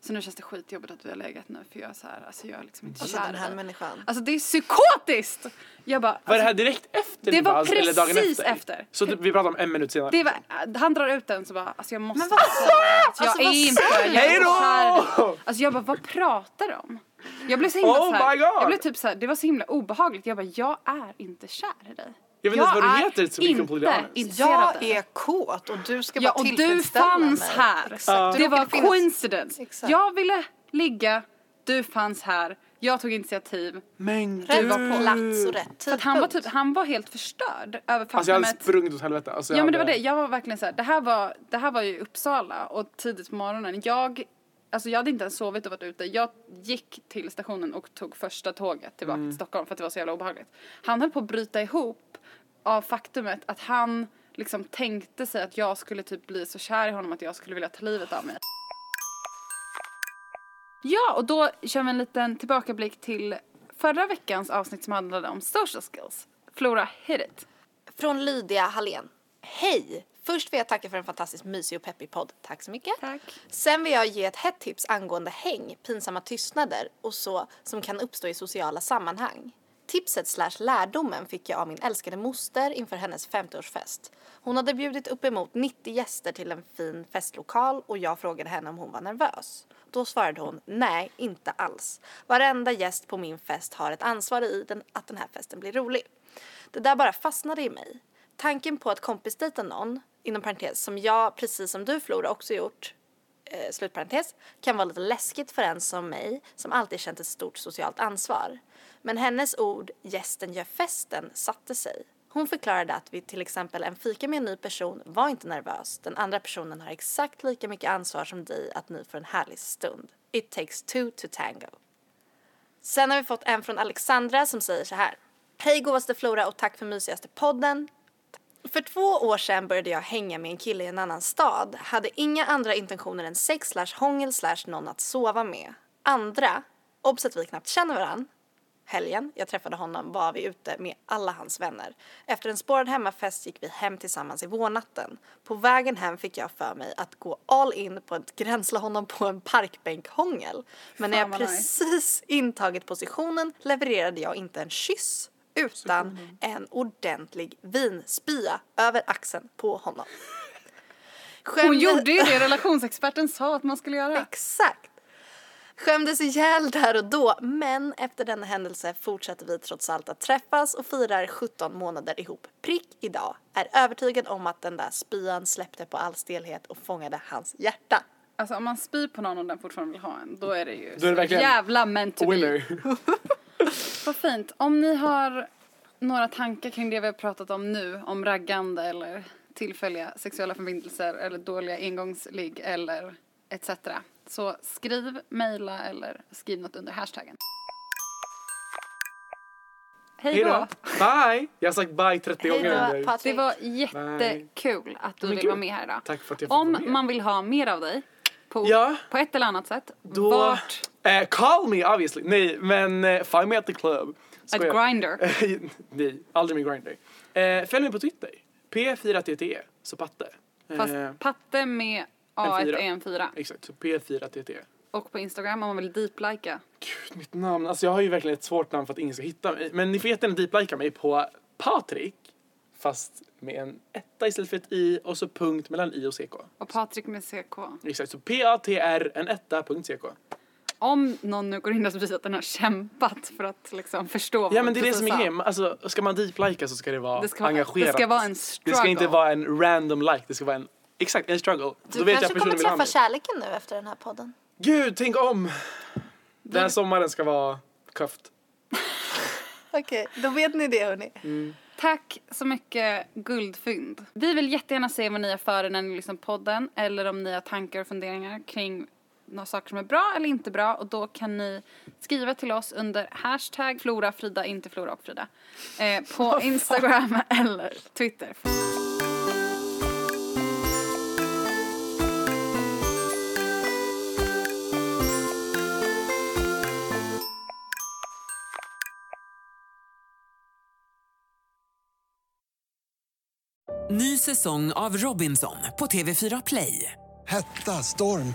Så nu känns det skitjobbigt att vi har legat nu för jag är så här, alltså jag är liksom inte alltså, kär den här människan. Alltså det är psykotiskt! Jag bara, var alltså, det här direkt efter? Det var alltså, precis eller dagen efter. efter. Så du, vi pratar om en minut senare. Det var, han drar ut den så bara, alltså jag måste. Men vad så? Jag är inte, jag är så här. Alltså jag bara, vad pratar de om? Jag blev så himla oh så här, jag blev typ så här, det var så himla obehagligt. Jag bara, jag är inte kär i dig. Jag vet inte vad du heter så mycket kompletterat. Jag är inte intresserad. Jag är kåt och du ska vara tillfredsställd. Ja, och du fanns här. Exakt. Det var coincidence. Exakt. Jag ville ligga, du fanns här. Jag tog initiativ. Men du var på plats och rätt tid. Han var typ han var helt förstörd över fastnamnet. Alltså jag hade sprungit åt helvete. Alltså, ja, men det var det. Jag var verkligen så här, det här var det här var ju Uppsala och tidigt på morgonen. Jag alltså jag hade inte ens sovit och varit ute. Jag gick till stationen och tog första tåget tillbaka mm. till Stockholm för att det var så jävla obehagligt. Han höll på att bryta ihop av faktumet att han liksom tänkte sig att jag skulle typ bli så kär i honom att jag skulle vilja ta livet av mig. Ja, och då kör vi en liten tillbakablick till förra veckans avsnitt som handlade om social skills. Flora, hit it. Från Lydia Hallén. Hej! Först vill jag tacka för en fantastisk mysig och peppig podd. Tack så mycket. Tack. Sen vill jag ge ett hett tips angående häng, pinsamma tystnader och så som kan uppstå i sociala sammanhang. Tipset slash lärdomen fick jag av min älskade moster inför hennes femtioårsfest. Hon hade bjudit upp emot nittio gäster till en fin festlokal och jag frågade henne om hon var nervös. Då svarade hon, nej, inte alls. Varenda gäst på min fest har ett ansvar i den, att den här festen blir rolig. Det där bara fastnade i mig. Tanken på att kompisdejta någon, inom parentes, som jag, precis som du Flora, också gjort, eh, slutparentes, kan vara lite läskigt för en som mig, som alltid känt ett stort socialt ansvar. Men hennes ord, gästen gör festen, satte sig. Hon förklarade att vid till exempel en fika med en ny person var inte nervös. Den andra personen har exakt lika mycket ansvar som dig att ni får en härlig stund. It takes two to tango. Sen har vi fått en från Alexandra som säger så här. Hej godaste Flora och tack för mysigaste podden. För två år sedan började jag hänga med en kille i en annan stad. Hade inga andra intentioner än sex slash hångel slash någon att sova med. Andra, obs att vi knappt känner varandra. Helgen jag träffade honom var vi ute med alla hans vänner. Efter en spårad hemmafest gick vi hem tillsammans i vårnatten. På vägen hem fick jag för mig att gå all in på att gränsla honom på en parkbänkhångel. Men när jag precis intagit positionen levererade jag inte en kyss utan en ordentlig vinspya över axeln på honom. Skämde... Hon gjorde ju det relationsexperten sa att man skulle göra. Exakt. Skämdes ihjäl där och då, men efter denna händelse fortsätter vi trots allt att träffas och firar sjutton månader ihop. Prick idag är övertygad om att den där spyan släppte på all stelhet och fångade hans hjärta. Alltså om man spyr på någon och den fortfarande vill ha en, då är det ju så det jävla meant to be. Vad fint. Om ni har några tankar kring det vi har pratat om nu, om raggande eller tillfälliga sexuella förbindelser eller dåliga engångsligg eller et cetera. Så skriv, mejla eller skriv något under hashtaggen. Hej då! Bye! Jag har sagt bye trettio hejdå, gånger. Patrik. Det var jättekul bye. Att du ville vara med här idag. Tack för att jag fick Om vara med. Man vill ha mer av dig på, ja. På ett eller annat sätt. Då, vart? Eh, call me obviously. Nej, men eh, find me at the club. Skoja. At Grindr. Nej, aldrig med Grindr. Eh, följ mig på Twitter. P fyra T T. Så patte. Eh. Fast patte med... A ett E fyra. Exakt, så P fyra T T. Och på Instagram om man vill deeplika. Gud, mitt namn. Alltså jag har ju verkligen ett svårt namn för att ingen ska hitta mig. Men ni får jättegärna deeplika mig på Patrik. Fast med en etta istället för ett i. Och så punkt mellan i och ck. Och Patrik med ck. Exakt, så P A T R en etta punkt ck. Om någon nu går in och precis att den har kämpat för att liksom förstå vad. Ja, men det är det som är grejen. Alltså, ska man deeplika så ska det vara det ska engagerat. Vara, det ska vara en struggle. Det ska inte vara en random like. Det ska vara en... Exakt, en struggle. Du då vet kanske jag kommer träffa kärleken nu efter den här podden. Gud, tänk om! Den här sommaren ska vara köft. Okej, okay, då vet ni det hörni. Mm. Tack så mycket guldfynd. Vi vill jättegärna se vad ni är för när ni lyssnar på podden. Eller om ni har tankar och funderingar kring några saker som är bra eller inte bra. Och då kan ni skriva till oss under hashtag Flora, Frida, inte Flora och Frida. Eh, på Instagram eller Twitter. Ny säsong av Robinson på T V fyra Play. Hetta, storm,